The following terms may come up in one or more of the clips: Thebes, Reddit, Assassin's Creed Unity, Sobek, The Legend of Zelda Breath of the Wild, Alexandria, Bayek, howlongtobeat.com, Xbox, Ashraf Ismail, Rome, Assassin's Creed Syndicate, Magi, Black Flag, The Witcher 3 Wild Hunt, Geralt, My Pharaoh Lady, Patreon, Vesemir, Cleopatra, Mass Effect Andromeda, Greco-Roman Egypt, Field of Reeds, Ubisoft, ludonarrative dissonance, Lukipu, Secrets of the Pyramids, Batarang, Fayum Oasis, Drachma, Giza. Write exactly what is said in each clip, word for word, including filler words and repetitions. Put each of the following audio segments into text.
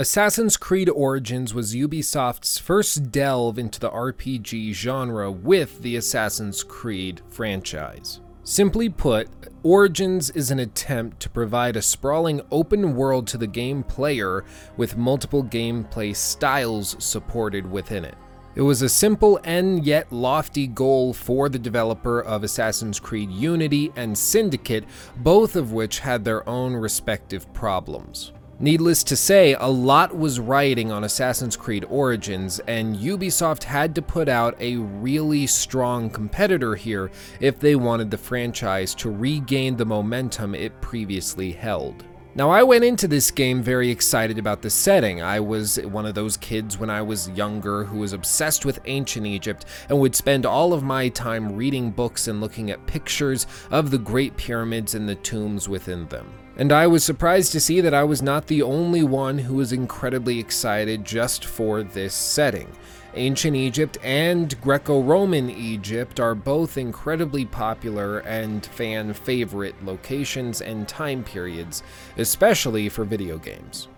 Assassin's Creed Origins was Ubisoft's first delve into the R P G genre with the Assassin's Creed franchise. Simply put, Origins is an attempt to provide a sprawling open world to the game player with multiple gameplay styles supported within it. It was a simple and yet lofty goal for the developer of Assassin's Creed Unity and Syndicate, both of which had their own respective problems. Needless to say, a lot was riding on Assassin's Creed Origins, and Ubisoft had to put out a really strong competitor here if they wanted the franchise to regain the momentum it previously held. Now, I went into this game very excited about the setting. I was one of those kids when I was younger who was obsessed with ancient Egypt and would spend all of my time reading books and looking at pictures of the great pyramids and the tombs within them. And I was surprised to see that I was not the only one who was incredibly excited just for this setting. Ancient Egypt and Greco-Roman Egypt are both incredibly popular and fan favorite locations and time periods, especially for video games.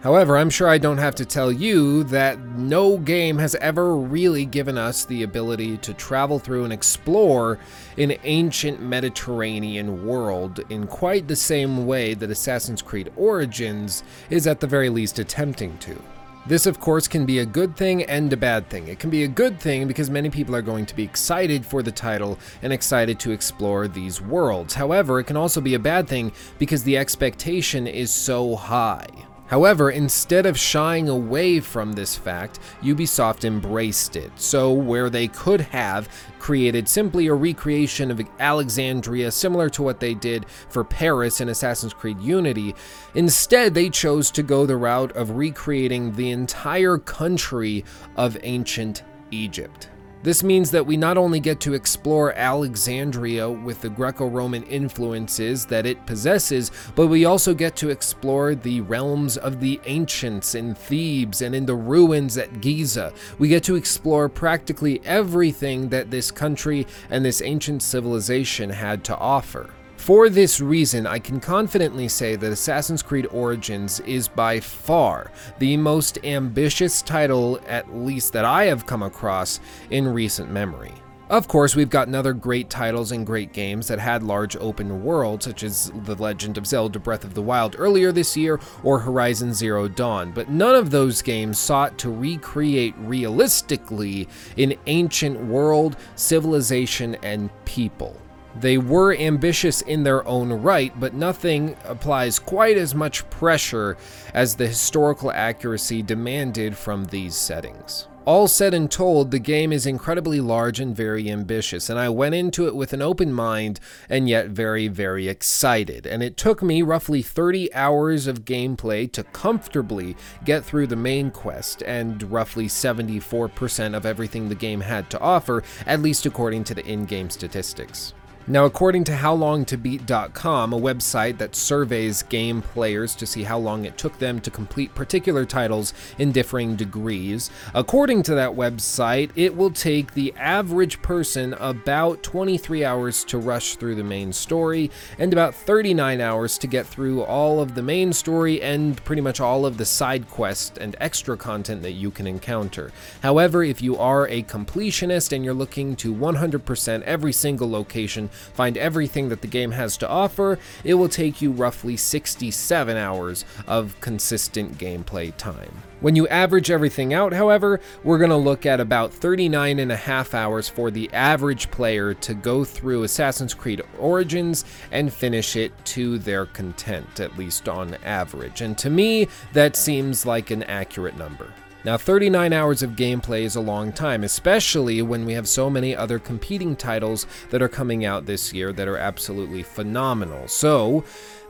However, I'm sure I don't have to tell you that no game has ever really given us the ability to travel through and explore an ancient Mediterranean world in quite the same way that Assassin's Creed Origins is at the very least attempting to. This, of course, can be a good thing and a bad thing. It can be a good thing because many people are going to be excited for the title and excited to explore these worlds. However, it can also be a bad thing because the expectation is so high. However, instead of shying away from this fact, Ubisoft embraced it. So where they could have created simply a recreation of Alexandria similar to what they did for Paris in Assassin's Creed Unity, instead they chose to go the route of recreating the entire country of ancient Egypt. This means that we not only get to explore Alexandria with the Greco-Roman influences that it possesses, but we also get to explore the realms of the ancients in Thebes and in the ruins at Giza. We get to explore practically everything that this country and this ancient civilization had to offer. For this reason, I can confidently say that Assassin's Creed Origins is by far the most ambitious title, at least that I have come across in recent memory. Of course, we've gotten other great titles and great games that had large open worlds, such as The Legend of Zelda Breath of the Wild earlier this year, or Horizon Zero Dawn, but none of those games sought to recreate realistically an ancient world, civilization, and people. They were ambitious in their own right, but nothing applies quite as much pressure as the historical accuracy demanded from these settings. All said and told, the game is incredibly large and very ambitious, and I went into it with an open mind and yet very, very excited. And it took me roughly thirty hours of gameplay to comfortably get through the main quest and roughly seventy-four percent of everything the game had to offer, at least according to the in-game statistics. Now, according to how long to beat dot com, a website that surveys game players to see how long it took them to complete particular titles in differing degrees, according to that website, it will take the average person about twenty-three hours to rush through the main story and about thirty-nine hours to get through all of the main story and pretty much all of the side quests and extra content that you can encounter. However, if you are a completionist and you're looking to one hundred percent every single location, find everything that the game has to offer, it will take you roughly sixty-seven hours of consistent gameplay time. When you average everything out, however, we're going to look at about thirty-nine and a half hours for the average player to go through Assassin's Creed Origins and finish it to their content, at least on average. And to me, that seems like an accurate number. Now, thirty-nine hours of gameplay is a long time, especially when we have so many other competing titles that are coming out this year that are absolutely phenomenal. So,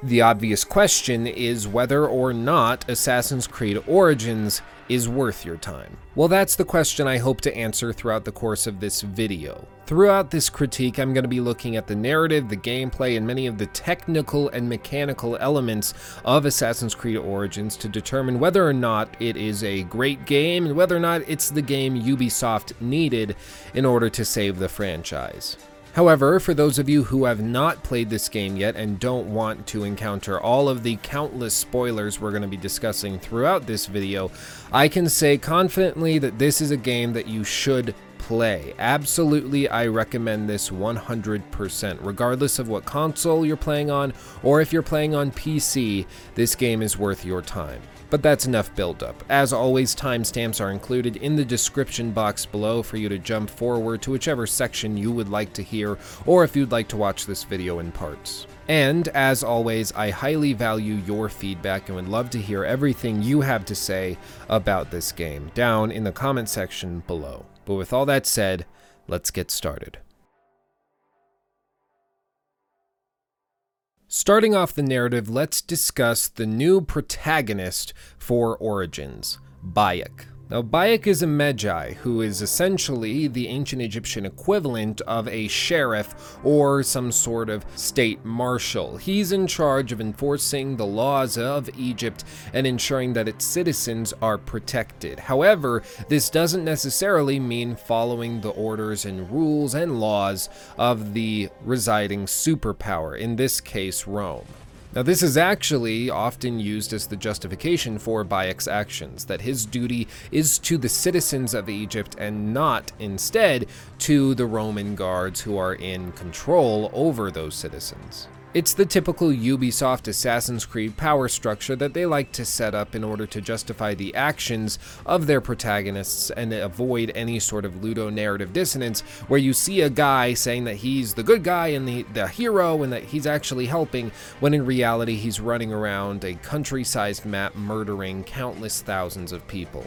the obvious question is whether or not Assassin's Creed Origins is worth your time. Well, that's the question I hope to answer throughout the course of this video. Throughout this critique, I'm going to be looking at the narrative, the gameplay, and many of the technical and mechanical elements of Assassin's Creed Origins to determine whether or not it is a great game and whether or not it's the game Ubisoft needed in order to save the franchise. However, for those of you who have not played this game yet and don't want to encounter all of the countless spoilers we're going to be discussing throughout this video, I can say confidently that this is a game that you should play. Absolutely, I recommend this one hundred percent. Regardless of what console you're playing on, or if you're playing on P C, this game is worth your time. But that's enough build-up. As always, timestamps are included in the description box below for you to jump forward to whichever section you would like to hear, or if you'd like to watch this video in parts. And, as always, I highly value your feedback and would love to hear everything you have to say about this game down in the comment section below. But with all that said, let's get started. Starting off the narrative, let's discuss the new protagonist for Origins, Bayek. Now, Bayek is a Magi, who is essentially the ancient Egyptian equivalent of a sheriff or some sort of state marshal. He's in charge of enforcing the laws of Egypt and ensuring that its citizens are protected. However, this doesn't necessarily mean following the orders and rules and laws of the residing superpower, in this case, Rome. Now, this is actually often used as the justification for Bayek's actions, that his duty is to the citizens of Egypt and not, instead, to the Roman guards who are in control over those citizens. It's the typical Ubisoft Assassin's Creed power structure that they like to set up in order to justify the actions of their protagonists and avoid any sort of ludonarrative dissonance where you see a guy saying that he's the good guy and the, the hero and that he's actually helping, when in reality he's running around a country-sized map murdering countless thousands of people.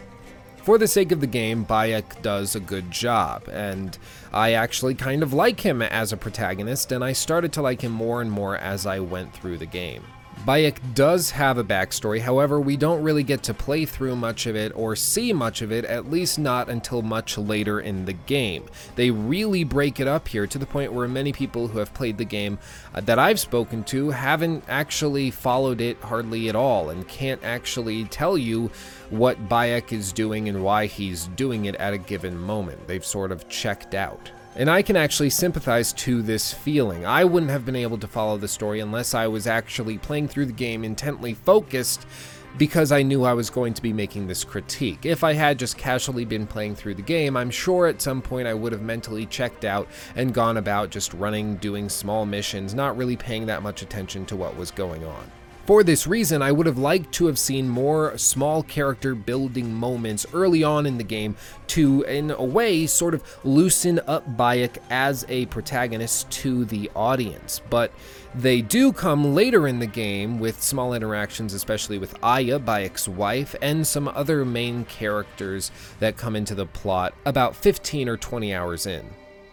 For the sake of the game, Bayek does a good job, and I actually kind of like him as a protagonist, and I started to like him more and more as I went through the game. Bayek does have a backstory, however, we don't really get to play through much of it or see much of it, at least not until much later in the game. They really break it up here to the point where many people who have played the game uh, that I've spoken to haven't actually followed it hardly at all and can't actually tell you what Bayek is doing and why he's doing it at a given moment. They've sort of checked out. And I can actually sympathize to this feeling. I wouldn't have been able to follow the story unless I was actually playing through the game intently focused, because I knew I was going to be making this critique. If I had just casually been playing through the game, I'm sure at some point I would have mentally checked out and gone about just running, doing small missions, not really paying that much attention to what was going on. For this reason, I would have liked to have seen more small character building moments early on in the game to, in a way, sort of loosen up Bayek as a protagonist to the audience. But they do come later in the game with small interactions, especially with Aya, Bayek's wife, and some other main characters that come into the plot about fifteen or twenty hours in.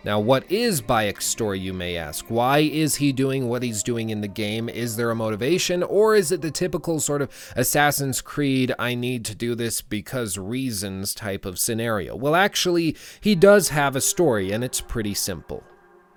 Now, what is Bayek's story, you may ask? Why is he doing what he's doing in the game? Is there a motivation, or is it the typical sort of Assassin's Creed, I need to do this because reasons type of scenario? Well, actually, he does have a story, and it's pretty simple.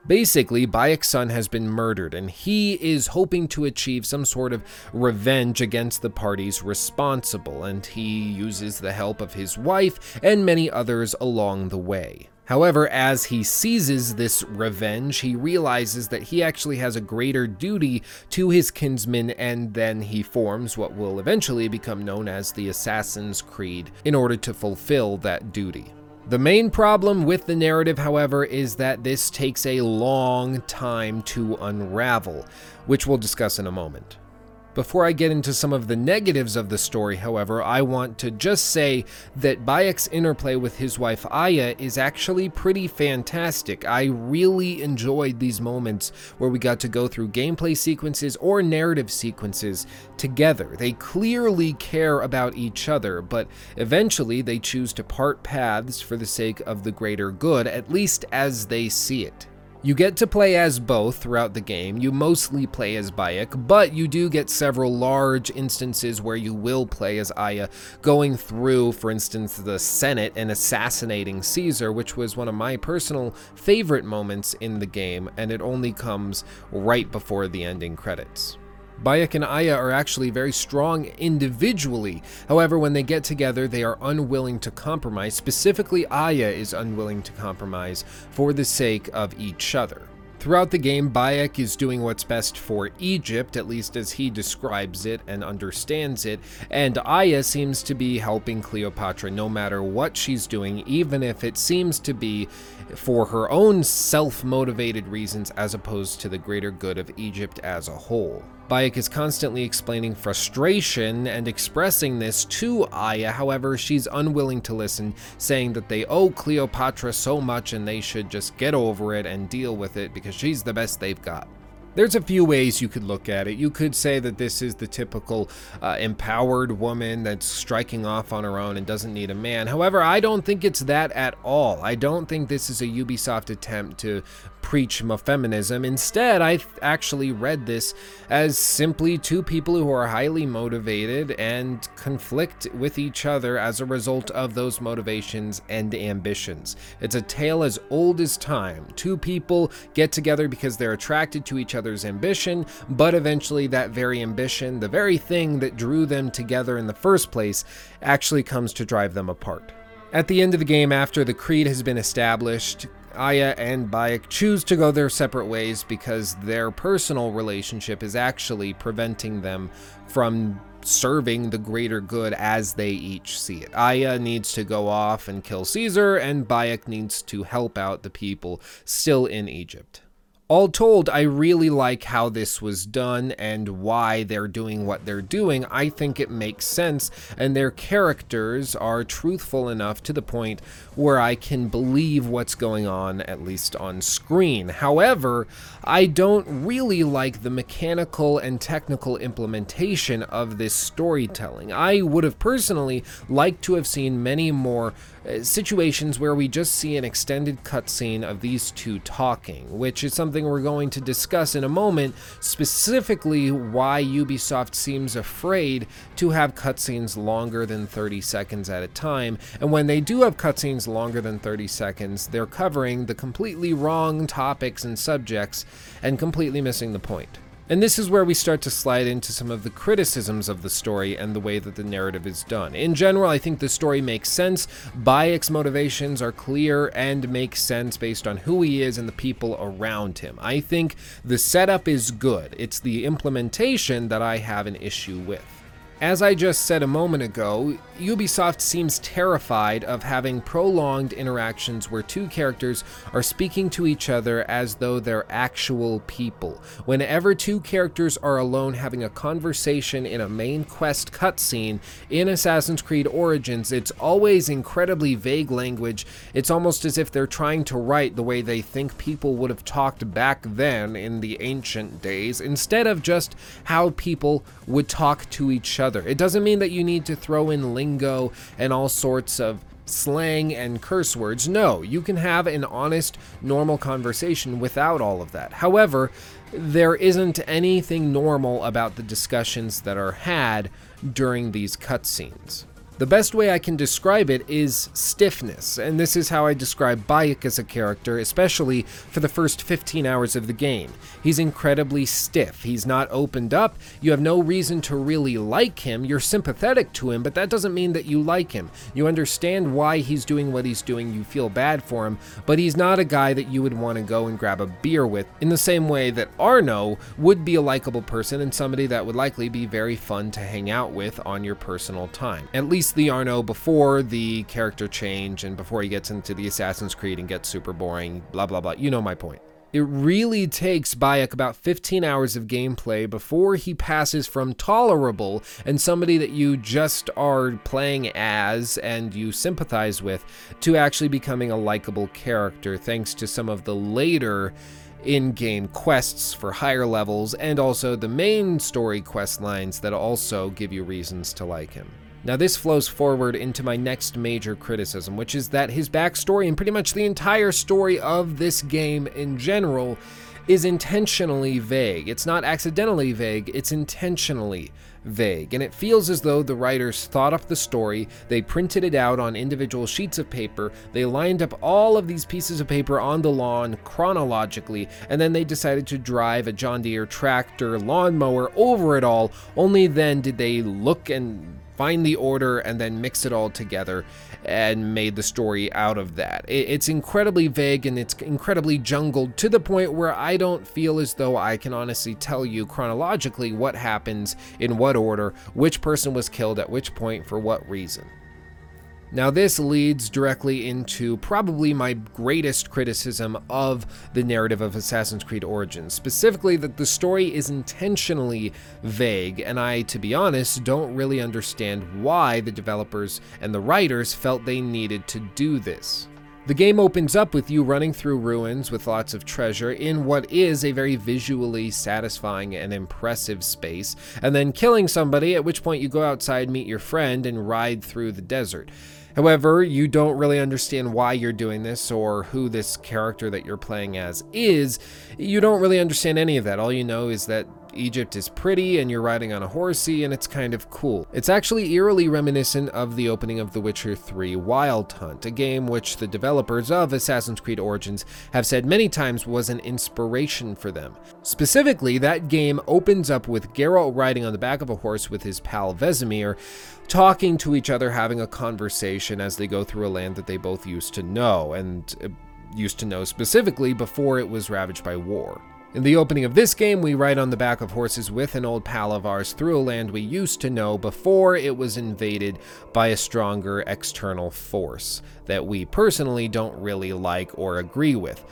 Basically, Bayek's son has been murdered, and he is hoping to achieve some sort of revenge against the parties responsible, and he uses the help of his wife and many others along the way. However, as he seizes this revenge, he realizes that he actually has a greater duty to his kinsmen, and then he forms what will eventually become known as the Assassin's Creed in order to fulfill that duty. The main problem with the narrative, however, is that this takes a long time to unravel, which we'll discuss in a moment. Before I get into some of the negatives of the story, however, I want to just say that Bayek's interplay with his wife Aya is actually pretty fantastic. I really enjoyed these moments where we got to go through gameplay sequences or narrative sequences together. They clearly care about each other, but eventually they choose to part paths for the sake of the greater good, at least as they see it. You get to play as both throughout the game. You mostly play as Bayek, but you do get several large instances where you will play as Aya, going through, for instance, the Senate and assassinating Caesar, which was one of my personal favorite moments in the game, and it only comes right before the ending credits. Bayek and Aya are actually very strong individually. However, when they get together, they are unwilling to compromise. Specifically, Aya is unwilling to compromise for the sake of each other. Throughout the game, Bayek is doing what's best for Egypt, at least as he describes it and understands it, and Aya seems to be helping Cleopatra no matter what she's doing, even if it seems to be for her own self-motivated reasons as opposed to the greater good of Egypt as a whole. Bayek is constantly explaining frustration and expressing this to Aya, however, she's unwilling to listen, saying that they owe Cleopatra so much and they should just get over it and deal with it because she's the best they've got. There's a few ways you could look at it. You could say that this is the typical uh, empowered woman that's striking off on her own and doesn't need a man. However, I don't think it's that at all. I don't think this is a Ubisoft attempt to preach feminism. Instead, I actually read this as simply two people who are highly motivated and conflict with each other as a result of those motivations and ambitions. It's a tale as old as time. Two people get together because they're attracted to each other ambition, but eventually that very ambition, the very thing that drew them together in the first place, actually comes to drive them apart. At the end of the game, after the creed has been established, Aya and Bayek choose to go their separate ways because their personal relationship is actually preventing them from serving the greater good as they each see it. Aya needs to go off and kill Caesar, and Bayek needs to help out the people still in Egypt. All told, I really like how this was done and why they're doing what they're doing. I think it makes sense, and their characters are truthful enough to the point where I can believe what's going on, at least on screen. However, I don't really like the mechanical and technical implementation of this storytelling. I would have personally liked to have seen many more situations where we just see an extended cutscene of these two talking, which is something we're going to discuss in a moment, specifically why Ubisoft seems afraid to have cutscenes longer than thirty seconds at a time, and when they do have cutscenes longer than thirty seconds, they're covering the completely wrong topics and subjects and completely missing the point. And this is where we start to slide into some of the criticisms of the story and the way that the narrative is done. In general, I think the story makes sense. Bayek's motivations are clear and make sense based on who he is and the people around him. I think the setup is good. It's the implementation that I have an issue with. As I just said a moment ago, Ubisoft seems terrified of having prolonged interactions where two characters are speaking to each other as though they're actual people. Whenever two characters are alone having a conversation in a main quest cutscene in Assassin's Creed Origins, it's always incredibly vague language. It's almost as if they're trying to write the way they think people would have talked back then in the ancient days, instead of just how people would talk to each other. It doesn't mean that you need to throw in lingo and all sorts of slang and curse words. No, you can have an honest, normal conversation without all of that. However, there isn't anything normal about the discussions that are had during these cutscenes. The best way I can describe it is stiffness, and this is how I describe Bayek as a character, especially for the first fifteen hours of the game. He's incredibly stiff. He's not opened up. You have no reason to really like him. You're sympathetic to him, but that doesn't mean that you like him. You understand why he's doing what he's doing. You feel bad for him, but he's not a guy that you would want to go and grab a beer with, in the same way that Arno would be a likable person and somebody that would likely be very fun to hang out with on your personal time. At least the Arno before the character change and before he gets into the Assassin's Creed and gets super boring, blah, blah, blah. You know my point. It really takes Bayek about fifteen hours of gameplay before he passes from tolerable and somebody that you just are playing as and you sympathize with to actually becoming a likable character, thanks to some of the later in-game quests for higher levels and also the main story quest lines that also give you reasons to like him. Now this flows forward into my next major criticism, which is that his backstory and pretty much the entire story of this game in general is intentionally vague. It's not accidentally vague, it's intentionally vague, and it feels as though the writers thought up the story, they printed it out on individual sheets of paper, they lined up all of these pieces of paper on the lawn chronologically, and then they decided to drive a John Deere tractor lawnmower over it all. Only then did they look and find the order and then mix it all together and made the story out of that. It's incredibly vague and it's incredibly jungled to the point where I don't feel as though I can honestly tell you chronologically what happens, in what order, which person was killed at which point for what reason. Now this leads directly into probably my greatest criticism of the narrative of Assassin's Creed Origins, specifically that the story is intentionally vague, and I, to be honest, don't really understand why the developers and the writers felt they needed to do this. The game opens up with you running through ruins with lots of treasure in what is a very visually satisfying and impressive space, and then killing somebody, at which point you go outside, meet your friend, and ride through the desert. However, you don't really understand why you're doing this or who this character that you're playing as is. You don't really understand any of that. All you know is that Egypt is pretty and you're riding on a horsey and it's kind of cool. It's actually eerily reminiscent of the opening of The Witcher three Wild Hunt, a game which the developers of Assassin's Creed Origins have said many times was an inspiration for them. Specifically, that game opens up with Geralt riding on the back of a horse with his pal Vesemir, talking to each other, having a conversation as they go through a land that they both used to know, and uh, used to know specifically before it was ravaged by war. In the opening of this game, we ride on the back of horses with an old pal of ours through a land we used to know before it was invaded by a stronger external force that we personally don't really like or agree with.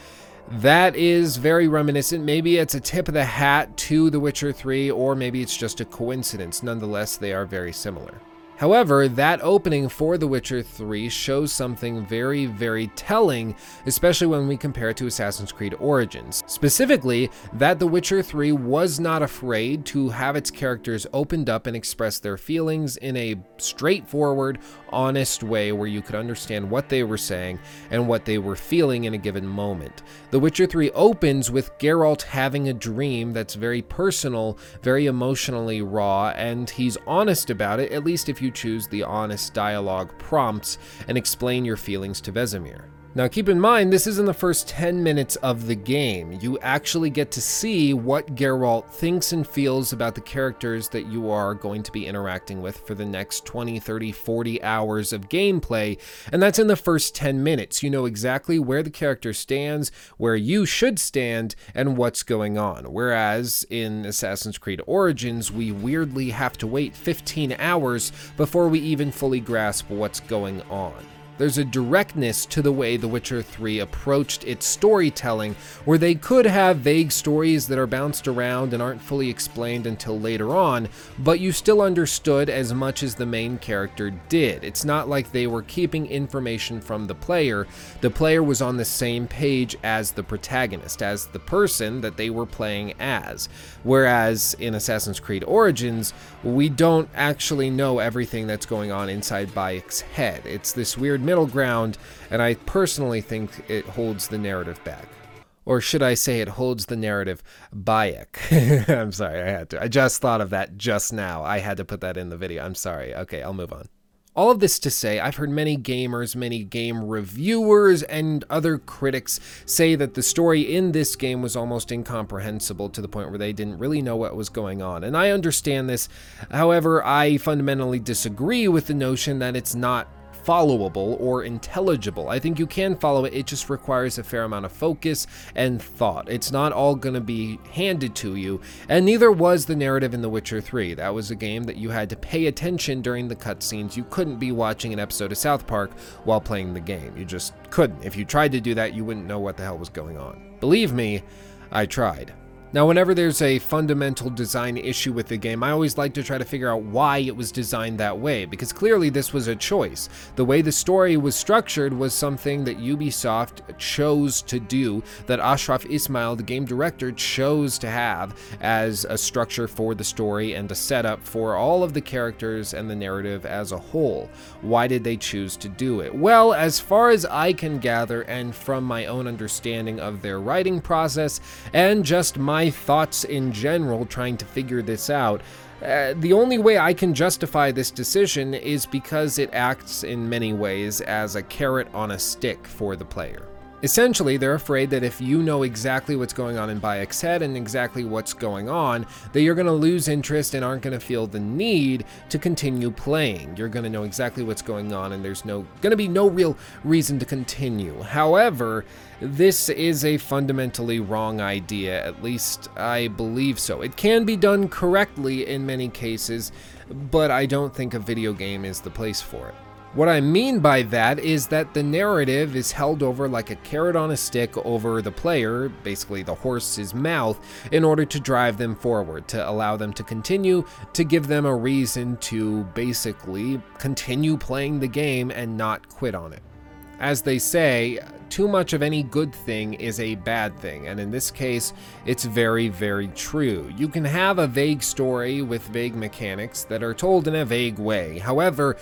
That is very reminiscent. Maybe it's a tip of the hat to The Witcher three, or maybe it's just a coincidence. Nonetheless, they are very similar. However, that opening for The Witcher three shows something very, very telling, especially when we compare it to Assassin's Creed Origins. Specifically, that The Witcher three was not afraid to have its characters opened up and express their feelings in a straightforward, honest way where you could understand what they were saying and what they were feeling in a given moment. The Witcher three opens with Geralt having a dream that's very personal, very emotionally raw, and he's honest about it, at least if you you choose the honest dialogue prompts and explain your feelings to Vesemir. Now keep in mind, this is in the first ten minutes of the game. You actually get to see what Geralt thinks and feels about the characters that you are going to be interacting with for the next twenty, thirty, forty hours of gameplay, and that's in the first ten minutes. You know exactly where the character stands, where you should stand, and what's going on. Whereas in Assassin's Creed Origins, we weirdly have to wait fifteen hours before we even fully grasp what's going on. There's a directness to the way The Witcher three approached its storytelling, where they could have vague stories that are bounced around and aren't fully explained until later on, but you still understood as much as the main character did. It's not like they were keeping information from the player. The player was on the same page as the protagonist, as the person that they were playing as. Whereas in Assassin's Creed Origins, we don't actually know everything that's going on inside Bayek's head. It's this weird middle ground, and I personally think it holds the narrative back. Or should I say it holds the narrative Bayek. I'm sorry, I had to. I just thought of that just now. I had to put that in the video. I'm sorry. Okay, I'll move on. All of this to say, I've heard many gamers, many game reviewers, and other critics say that the story in this game was almost incomprehensible to the point where they didn't really know what was going on. And I understand this. However, I fundamentally disagree with the notion that it's not followable or intelligible. I think you can follow it, it just requires a fair amount of focus and thought. It's not all going to be handed to you, and neither was the narrative in The Witcher three. That was a game that you had to pay attention during the cutscenes. You couldn't be watching an episode of South Park while playing the game. You just couldn't. If you tried to do that, you wouldn't know what the hell was going on. Believe me, I tried. Now, whenever there's a fundamental design issue with the game, I always like to try to figure out why it was designed that way, because clearly this was a choice. The way the story was structured was something that Ubisoft chose to do, that Ashraf Ismail, the game director, chose to have as a structure for the story and a setup for all of the characters and the narrative as a whole. Why did they choose to do it? Well, as far as I can gather, and from my own understanding of their writing process, and just my My thoughts in general trying to figure this out, Uh, the only way I can justify this decision is because it acts in many ways as a carrot on a stick for the player. Essentially, they're afraid that if you know exactly what's going on in Bayek's head and exactly what's going on, that you're going to lose interest and aren't going to feel the need to continue playing. You're going to know exactly what's going on, and there's no going to be no real reason to continue. However, this is a fundamentally wrong idea, at least I believe so. It can be done correctly in many cases, but I don't think a video game is the place for it. What I mean by that is that the narrative is held over like a carrot on a stick over the player, basically the horse's mouth, in order to drive them forward, to allow them to continue, to give them a reason to basically continue playing the game and not quit on it. As they say, too much of any good thing is a bad thing, and in this case, it's very, very true. You can have a vague story with vague mechanics that are told in a vague way. However,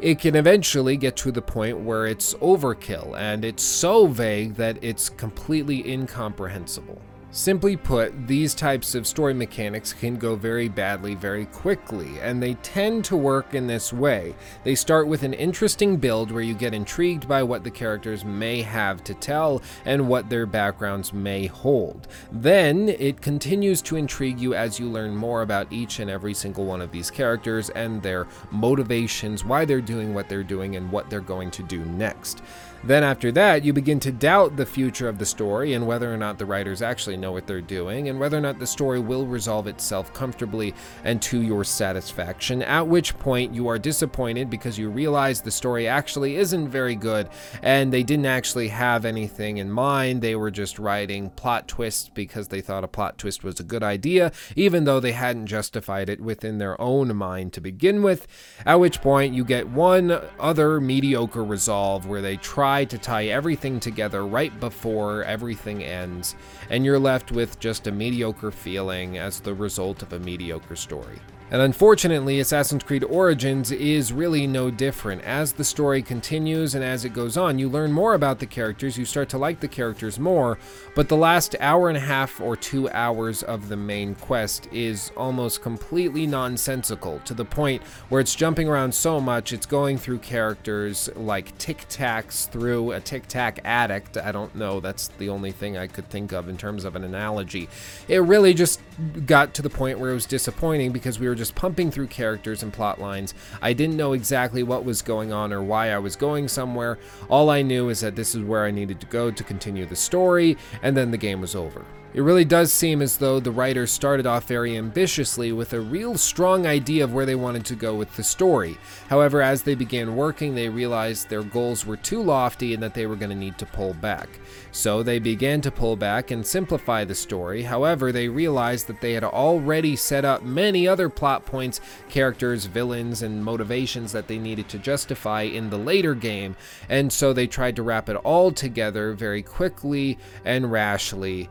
it can eventually get to the point where it's overkill, and it's so vague that it's completely incomprehensible. Simply put, these types of story mechanics can go very badly very quickly, and they tend to work in this way. They start with an interesting build where you get intrigued by what the characters may have to tell and what their backgrounds may hold. Then, it continues to intrigue you as you learn more about each and every single one of these characters and their motivations, why they're doing what they're doing, and what they're going to do next. Then after that, you begin to doubt the future of the story and whether or not the writers actually know what they're doing, and whether or not the story will resolve itself comfortably and to your satisfaction, at which point you are disappointed because you realize the story actually isn't very good, and they didn't actually have anything in mind. They were just writing plot twists because they thought a plot twist was a good idea, even though they hadn't justified it within their own mind to begin with, at which point you get one other mediocre resolve where they try to tie everything together right before everything ends, and you're left with just a mediocre feeling as the result of a mediocre story. And unfortunately, Assassin's Creed Origins is really no different. As the story continues and as it goes on, you learn more about the characters, you start to like the characters more, but the last hour and a half or two hours of the main quest is almost completely nonsensical, to the point where it's jumping around so much, it's going through characters like tic-tacs through a tic-tac addict. I don't know, that's the only thing I could think of in terms of an analogy. It really just got to the point where it was disappointing because we were just pumping through characters and plot lines. I didn't know exactly what was going on or why I was going somewhere. All I knew is that this is where I needed to go to continue the story, and then the game was over. It really does seem as though the writers started off very ambitiously with a real strong idea of where they wanted to go with the story. However, as they began working, they realized their goals were too lofty and that they were going to need to pull back. So they began to pull back and simplify the story. However, they realized that they had already set up many other plot points, characters, villains, and motivations that they needed to justify in the later game, and so they tried to wrap it all together very quickly and rashly.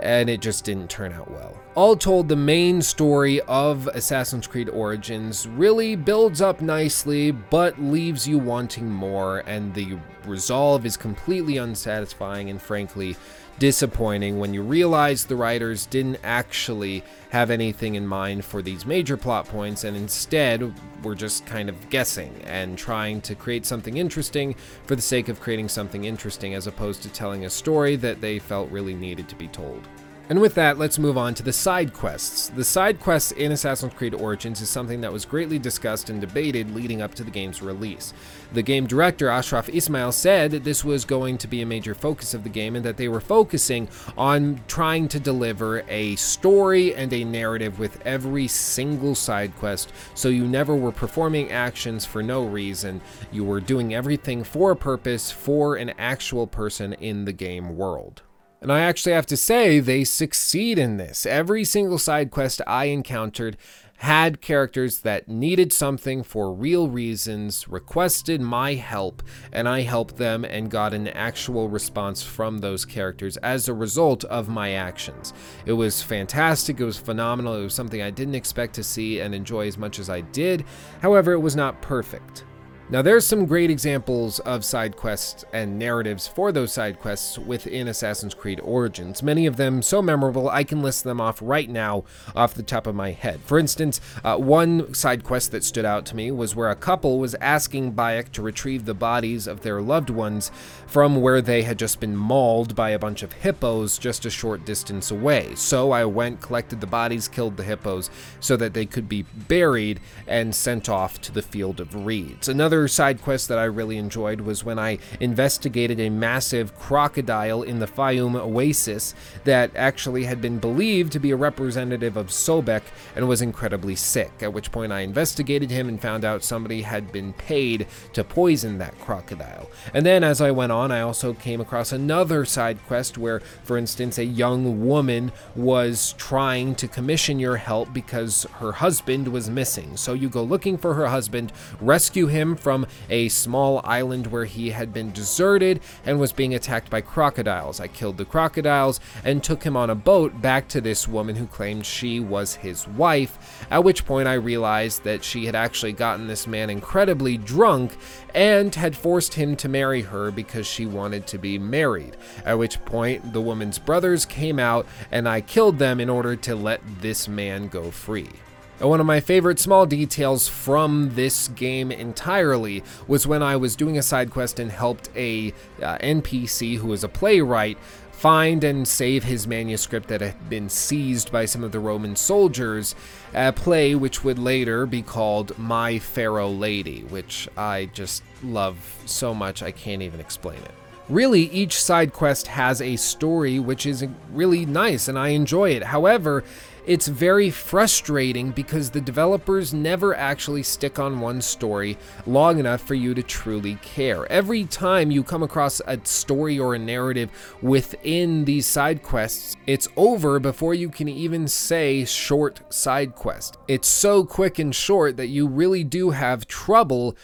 And it just didn't turn out well. All told, the main story of Assassin's Creed Origins really builds up nicely, but leaves you wanting more, and the resolve is completely unsatisfying and frankly disappointing when you realize the writers didn't actually have anything in mind for these major plot points, and instead were just kind of guessing and trying to create something interesting for the sake of creating something interesting, as opposed to telling a story that they felt really needed to be told. And with that, let's move on to the side quests. The side quests in Assassin's Creed Origins is something that was greatly discussed and debated leading up to the game's release. The game director, Ashraf Ismail, said that this was going to be a major focus of the game and that they were focusing on trying to deliver a story and a narrative with every single side quest, so you never were performing actions for no reason. You were doing everything for a purpose, for an actual person in the game world. And I actually have to say, they succeed in this. Every single side quest I encountered had characters that needed something for real reasons, requested my help, and I helped them and got an actual response from those characters as a result of my actions. It was fantastic, it was phenomenal, it was something I didn't expect to see and enjoy as much as I did. However, it was not perfect. Now there's some great examples of side quests and narratives for those side quests within Assassin's Creed Origins, many of them so memorable I can list them off right now off the top of my head. For instance, uh, one side quest that stood out to me was where a couple was asking Bayek to retrieve the bodies of their loved ones from where they had just been mauled by a bunch of hippos just a short distance away. So I went, collected the bodies, killed the hippos so that they could be buried and sent off to the Field of Reeds. Another side quest that I really enjoyed was when I investigated a massive crocodile in the Fayum Oasis that actually had been believed to be a representative of Sobek and was incredibly sick, at which point I investigated him and found out somebody had been paid to poison that crocodile. And then as I went on, I also came across another side quest where, for instance, a young woman was trying to commission your help because her husband was missing. So you go looking for her husband, rescue him from from a small island where he had been deserted and was being attacked by crocodiles. I killed the crocodiles and took him on a boat back to this woman who claimed she was his wife, at which point I realized that she had actually gotten this man incredibly drunk and had forced him to marry her because she wanted to be married, at which point the woman's brothers came out and I killed them in order to let this man go free. And one of my favorite small details from this game entirely was when I was doing a side quest and helped a uh, N P C who was a playwright find and save his manuscript that had been seized by some of the Roman soldiers, a play which would later be called My Pharaoh Lady, which I just love so much I can't even explain it. Really, each side quest has a story which is really nice and I enjoy it. However, it's very frustrating because the developers never actually stick on one story long enough for you to truly care. Every time you come across a story or a narrative within these side quests, it's over before you can even say short side quest. It's so quick and short that you really do have trouble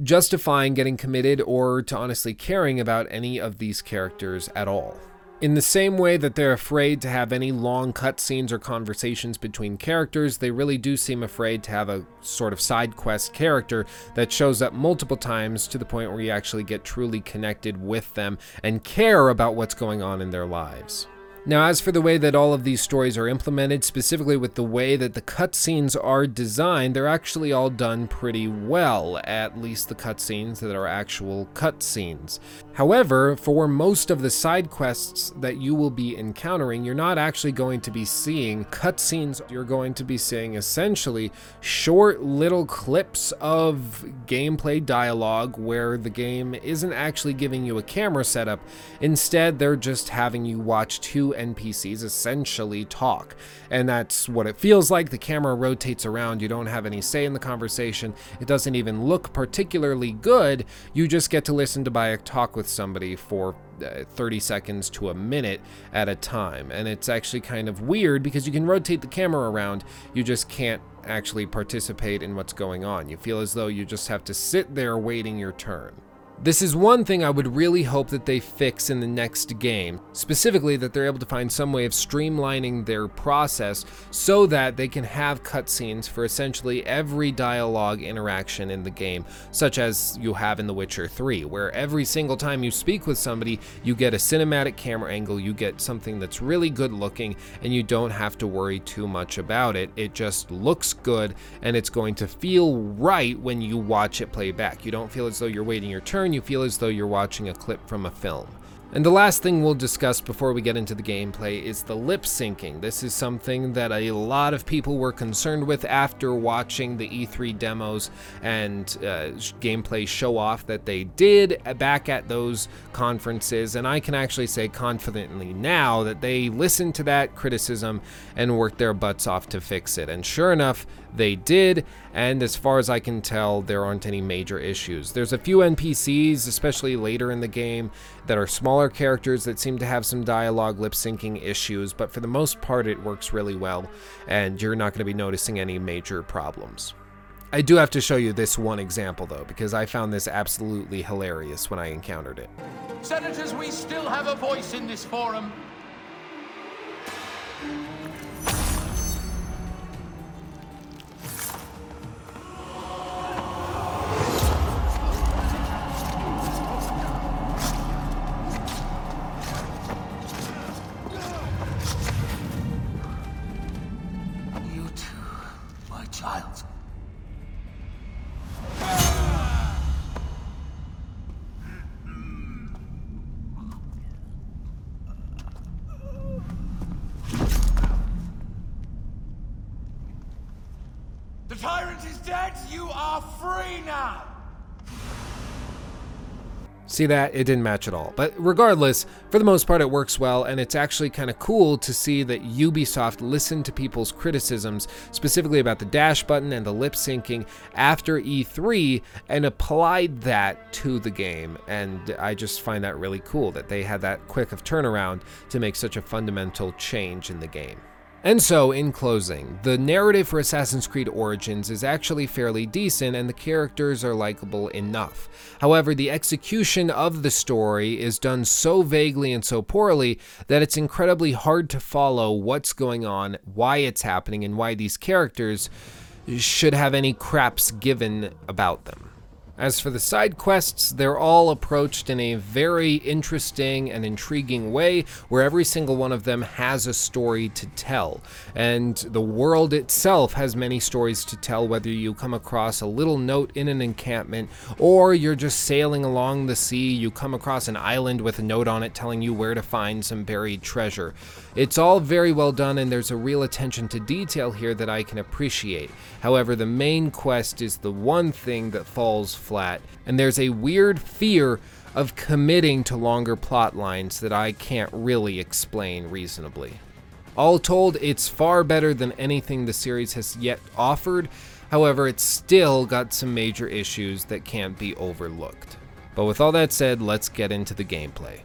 justifying getting committed or to honestly caring about any of these characters at all. In the same way that they're afraid to have any long cutscenes or conversations between characters, they really do seem afraid to have a sort of side quest character that shows up multiple times to the point where you actually get truly connected with them and care about what's going on in their lives. Now, as for the way that all of these stories are implemented, specifically with the way that the cutscenes are designed, they're actually all done pretty well, at least the cutscenes that are actual cutscenes. However, for most of the side quests that you will be encountering, you're not actually going to be seeing cutscenes. You're going to be seeing essentially short little clips of gameplay dialogue where the game isn't actually giving you a camera setup. Instead, they're just having you watch two N P Cs essentially talk, and that's what it feels like. The camera rotates around, you don't have any say in the conversation, it doesn't even look particularly good, you just get to listen to Bayek talk with somebody for uh, thirty seconds to a minute at a time, and it's actually kind of weird because you can rotate the camera around, you just can't actually participate in what's going on. You feel as though you just have to sit there waiting your turn. This is one thing I would really hope that they fix in the next game, specifically that they're able to find some way of streamlining their process so that they can have cutscenes for essentially every dialogue interaction in the game, such as you have in The Witcher three, where every single time you speak with somebody, you get a cinematic camera angle, you get something that's really good looking, and you don't have to worry too much about it. It just looks good, and it's going to feel right when you watch it play back. You don't feel as though you're waiting your turn. You feel as though you're watching a clip from a film. And the last thing we'll discuss before we get into the gameplay is the lip syncing. This is something that a lot of people were concerned with after watching the E three demos and uh, gameplay show off that they did back at those conferences, and I can actually say confidently now that they listened to that criticism and worked their butts off to fix it. And sure enough, they did, and as far as I can tell, there aren't any major issues. There's a few N P Cs, especially later in the game, that are smaller characters that seem to have some dialogue lip syncing issues, but for the most part it works really well, and you're not going to be noticing any major problems. I do have to show you this one example though, because I found this absolutely hilarious when I encountered it. Senators, we still have a voice in this forum. servant is dead, you are free now! See that? It didn't match at all. But regardless, for the most part, it works well, and it's actually kind of cool to see that Ubisoft listened to people's criticisms, specifically about the dash button and the lip syncing after E three, and applied that to the game. And I just find that really cool that they had that quick of turnaround to make such a fundamental change in the game. And so, in closing, the narrative for Assassin's Creed Origins is actually fairly decent and the characters are likable enough. However, the execution of the story is done so vaguely and so poorly that it's incredibly hard to follow what's going on, why it's happening, and why these characters should have any craps given about them. As for the side quests, they're all approached in a very interesting and intriguing way, where every single one of them has a story to tell. And the world itself has many stories to tell, whether you come across a little note in an encampment, or you're just sailing along the sea, you come across an island with a note on it telling you where to find some buried treasure. It's all very well done, and there's a real attention to detail here that I can appreciate. However, the main quest is the one thing that falls flat, and there's a weird fear of committing to longer plot lines that I can't really explain reasonably. All told, it's far better than anything the series has yet offered. However, it's still got some major issues that can't be overlooked. But with all that said, let's get into the gameplay.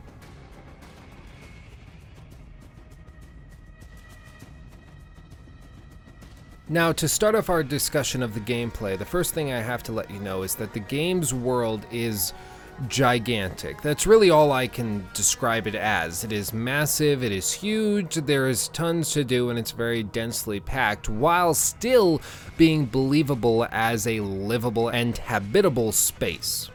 Now, to start off our discussion of the gameplay, the first thing I have to let you know is that the game's world is gigantic. That's really all I can describe it as. It is massive, it is huge, there is tons to do, and it's very densely packed, while still being believable as a livable and habitable space.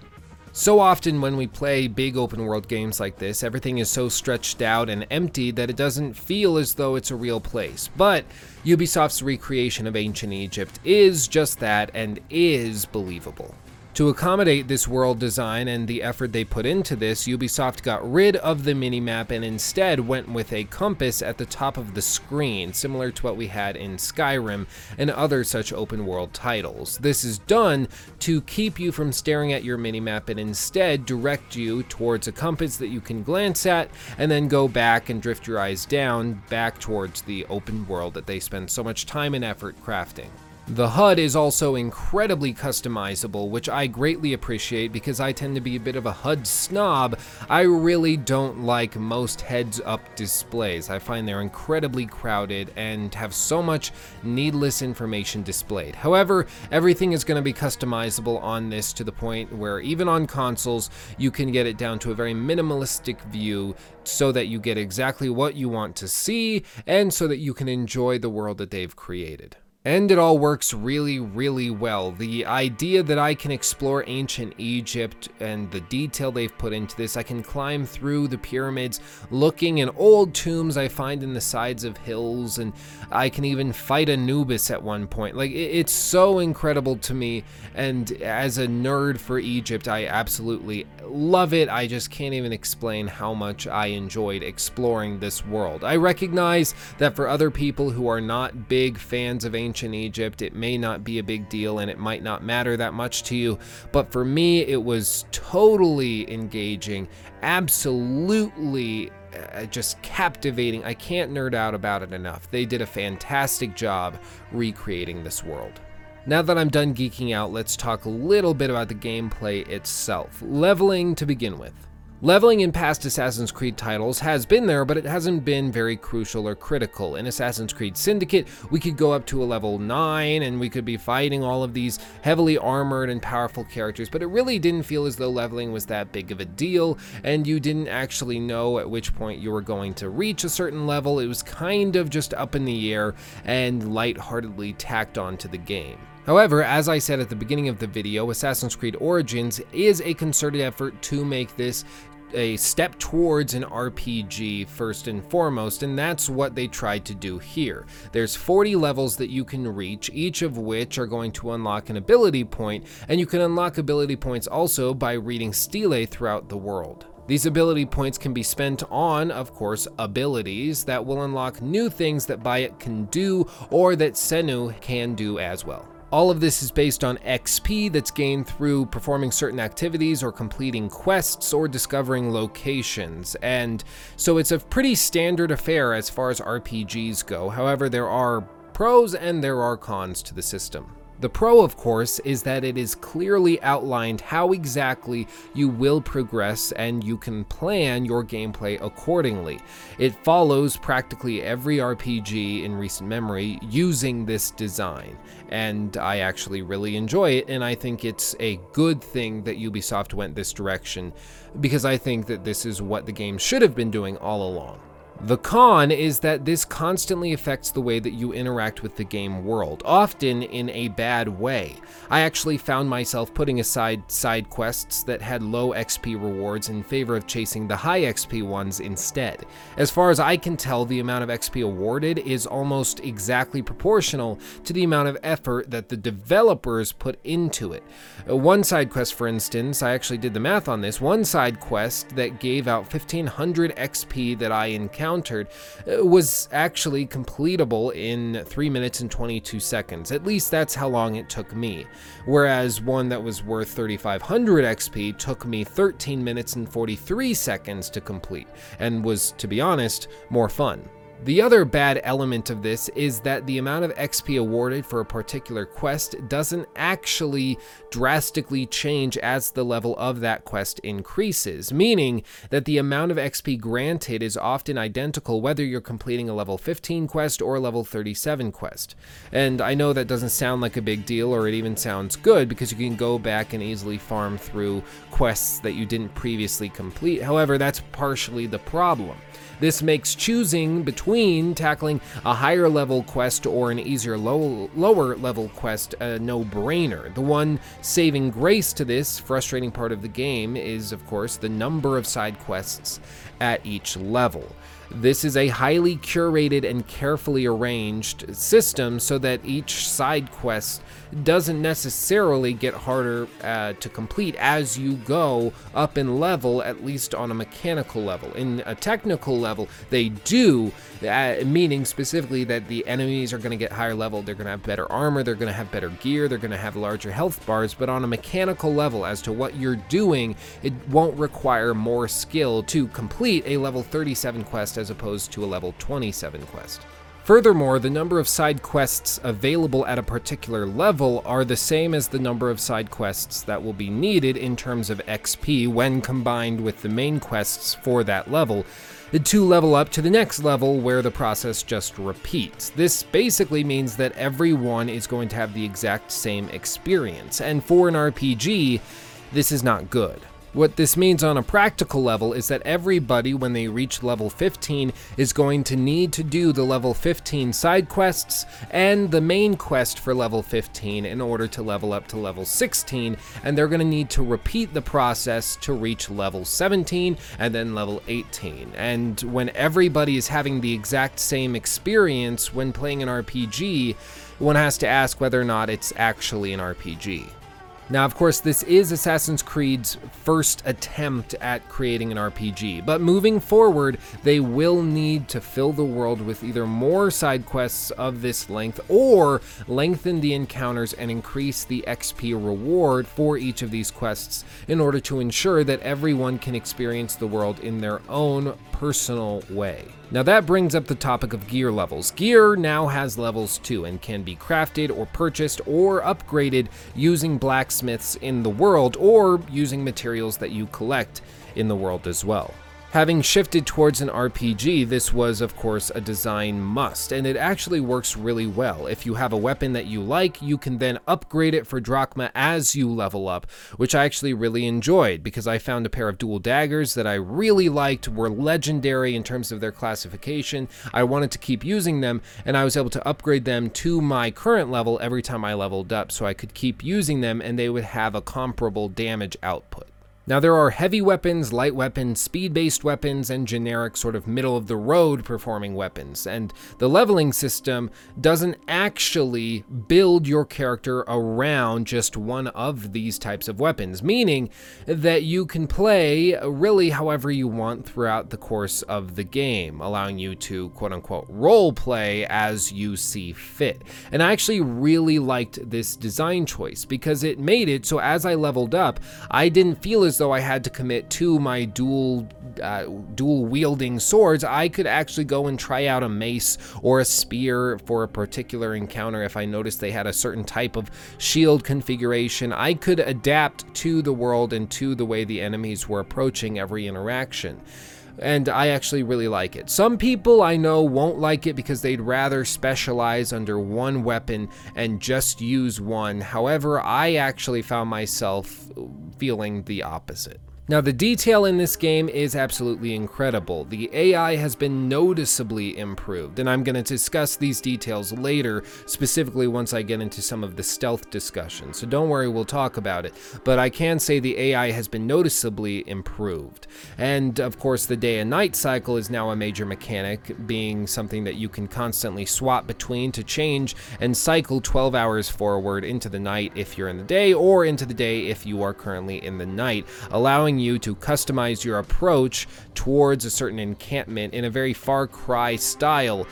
So often when we play big open world games like this, everything is so stretched out and empty that it doesn't feel as though it's a real place. But Ubisoft's recreation of Ancient Egypt is just that, and is believable. To accommodate this world design and the effort they put into this, Ubisoft got rid of the minimap and instead went with a compass at the top of the screen, similar to what we had in Skyrim and other such open world titles. This is done to keep you from staring at your minimap and instead direct you towards a compass that you can glance at and then go back and drift your eyes down back towards the open world that they spend so much time and effort crafting. The H U D is also incredibly customizable, which I greatly appreciate because I tend to be a bit of a H U D snob. I really don't like most heads-up displays. I find they're incredibly crowded and have so much needless information displayed. However, everything is going to be customizable on this to the point where even on consoles, you can get it down to a very minimalistic view so that you get exactly what you want to see and so that you can enjoy the world that they've created. And it all works really, really well. The idea that I can explore Ancient Egypt and the detail they've put into this, I can climb through the pyramids, looking in old tombs I find in the sides of hills, and I can even fight Anubis at one point. Like, it's so incredible to me, and as a nerd for Egypt, I absolutely love it. I just can't even explain how much I enjoyed exploring this world. I recognize that for other people who are not big fans of Ancient in Egypt, it may not be a big deal and it might not matter that much to you, but for me it was totally engaging, absolutely just captivating. I can't nerd out about it enough. They did a fantastic job recreating this world. Now that I'm done geeking out, let's talk a little bit about the gameplay itself. Leveling to begin with. Leveling in past Assassin's Creed titles has been there, but it hasn't been very crucial or critical. In Assassin's Creed Syndicate, we could go up to a level nine and we could be fighting all of these heavily armored and powerful characters, but it really didn't feel as though leveling was that big of a deal, and you didn't actually know at which point you were going to reach a certain level. It was kind of just up in the air and lightheartedly tacked onto the game. However, as I said at the beginning of the video, Assassin's Creed Origins is a concerted effort to make this a step towards an R P G first and foremost, and that's what they tried to do here. There's forty levels that you can reach, each of which are going to unlock an ability point, and you can unlock ability points also by reading stelae throughout the world. These ability points can be spent on, of course, abilities that will unlock new things that Bayek can do or that Senu can do as well. All of this is based on X P that's gained through performing certain activities or completing quests or discovering locations, and so it's a pretty standard affair as far as R P Gs go. However, there are pros and there are cons to the system. The pro, of course, is that it is clearly outlined how exactly you will progress and you can plan your gameplay accordingly. It follows practically every R P G in recent memory using this design, and I actually really enjoy it, and I think it's a good thing that Ubisoft went this direction, because I think that this is what the game should have been doing all along. The con is that this constantly affects the way that you interact with the game world, often in a bad way. I actually found myself putting aside side quests that had low X P rewards in favor of chasing the high X P ones instead. As far as I can tell, the amount of X P awarded is almost exactly proportional to the amount of effort that the developers put into it. One side quest, for instance, I actually did the math on this, one side quest that gave out fifteen hundred X P that I encountered was actually completable in three minutes and twenty-two seconds. At least that's how long it took me. Whereas one that was worth thirty-five hundred X P took me thirteen minutes and forty-three seconds to complete, and was, to be honest, more fun. The other bad element of this is that the amount of X P awarded for a particular quest doesn't actually drastically change as the level of that quest increases, meaning that the amount of X P granted is often identical whether you're completing a level fifteen quest or a level thirty-seven quest. And I know that doesn't sound like a big deal, or it even sounds good, because you can go back and easily farm through quests that you didn't previously complete. However, that's partially the problem. This makes choosing between tackling a higher level quest or an easier low, lower level quest a no-brainer. The one saving grace to this frustrating part of the game is, of course, the number of side quests at each level. This is a highly curated and carefully arranged system so that each side quest doesn't necessarily get harder uh, to complete as you go up in level, at least on a mechanical level. In a technical level, they do, uh, meaning specifically that the enemies are going to get higher level, they're going to have better armor, they're going to have better gear, they're going to have larger health bars, but on a mechanical level as to what you're doing, it won't require more skill to complete a level thirty-seven quest as opposed to a level twenty-seven quest. Furthermore, the number of side quests available at a particular level are the same as the number of side quests that will be needed in terms of X P when combined with the main quests for that level, to level up to the next level, where the process just repeats. This basically means that everyone is going to have the exact same experience, and for an R P G, this is not good. What this means on a practical level is that everybody, when they reach level fifteen, is going to need to do the level fifteen side quests and the main quest for level fifteen in order to level up to level sixteen, and they're going to need to repeat the process to reach level seventeen and then level eighteen. And when everybody is having the exact same experience when playing an R P G, one has to ask whether or not it's actually an R P G. Now, of course, this is Assassin's Creed's first attempt at creating an R P G, but moving forward, they will need to fill the world with either more side quests of this length or lengthen the encounters and increase the X P reward for each of these quests in order to ensure that everyone can experience the world in their own personal way. Now that brings up the topic of gear levels. Gear now has levels too, and can be crafted or purchased or upgraded using blacksmiths in the world or using materials that you collect in the world as well. Having shifted towards an R P G, this was, of course, a design must, and it actually works really well. If you have a weapon that you like, you can then upgrade it for Drachma as you level up, which I actually really enjoyed, because I found a pair of dual daggers that I really liked, were legendary in terms of their classification. I wanted to keep using them, and I was able to upgrade them to my current level every time I leveled up, so I could keep using them, and they would have a comparable damage output. Now, there are heavy weapons, light weapons, speed-based weapons, and generic sort of middle-of-the-road performing weapons, and the leveling system doesn't actually build your character around just one of these types of weapons, meaning that you can play really however you want throughout the course of the game, allowing you to quote-unquote role-play as you see fit. And I actually really liked this design choice because it made it so as I leveled up, I didn't feel as though I had to commit to my dual uh, dual wielding swords. I could actually go and try out a mace or a spear for a particular encounter. If I noticed they had a certain type of shield configuration, I could adapt to the world and to the way the enemies were approaching every interaction. And I actually really like it. Some people I know won't like it because they'd rather specialize under one weapon and just use one. However, I actually found myself feeling the opposite. Now, the detail in this game is absolutely incredible. The A I has been noticeably improved, and I'm going to discuss these details later, specifically once I get into some of the stealth discussion, so don't worry, we'll talk about it. But I can say the A I has been noticeably improved. And of course, the day and night cycle is now a major mechanic, being something that you can constantly swap between to change and cycle twelve hours forward into the night if you're in the day, or into the day if you are currently in the night, allowing you to customize your approach towards a certain encampment in a very Far Cry style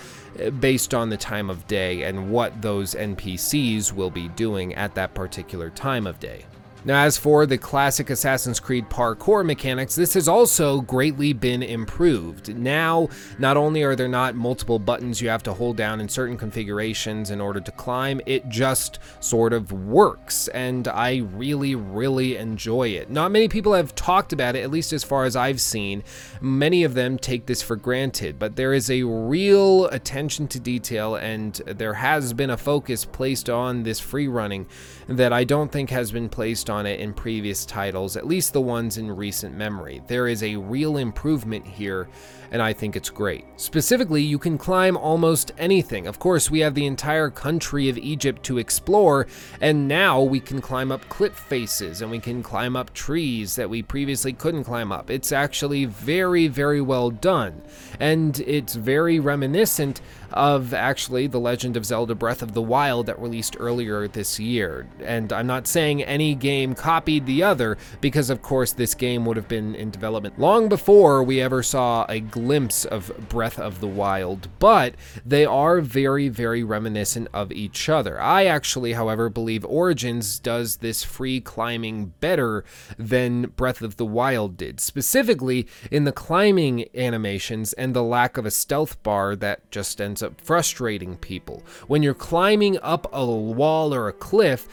based on the time of day and what those N P Cs will be doing at that particular time of day. Now, as for the classic Assassin's Creed parkour mechanics, this has also greatly been improved. Now, not only are there not multiple buttons you have to hold down in certain configurations in order to climb, it just sort of works, and I really, really enjoy it. Not many people have talked about it, at least as far as I've seen. Many of them take this for granted, but there is a real attention to detail, and there has been a focus placed on this free running that I don't think has been placed on on it in previous titles, at least the ones in recent memory. There is a real improvement here, and I think it's great. Specifically, you can climb almost anything. Of course, we have the entire country of Egypt to explore, and now we can climb up cliff faces, and we can climb up trees that we previously couldn't climb up. It's actually very, very well done, and it's very reminiscent of actually The Legend of Zelda Breath of the Wild that released earlier this year. And I'm not saying any game copied the other, because of course this game would have been in development long before we ever saw a glimpse of Breath of the Wild, but they are very, very reminiscent of each other. I actually, however, believe Origins does this free climbing better than Breath of the Wild did, specifically in the climbing animations and the lack of a stealth bar that just ends up frustrating people. When you're climbing up a wall or a cliff,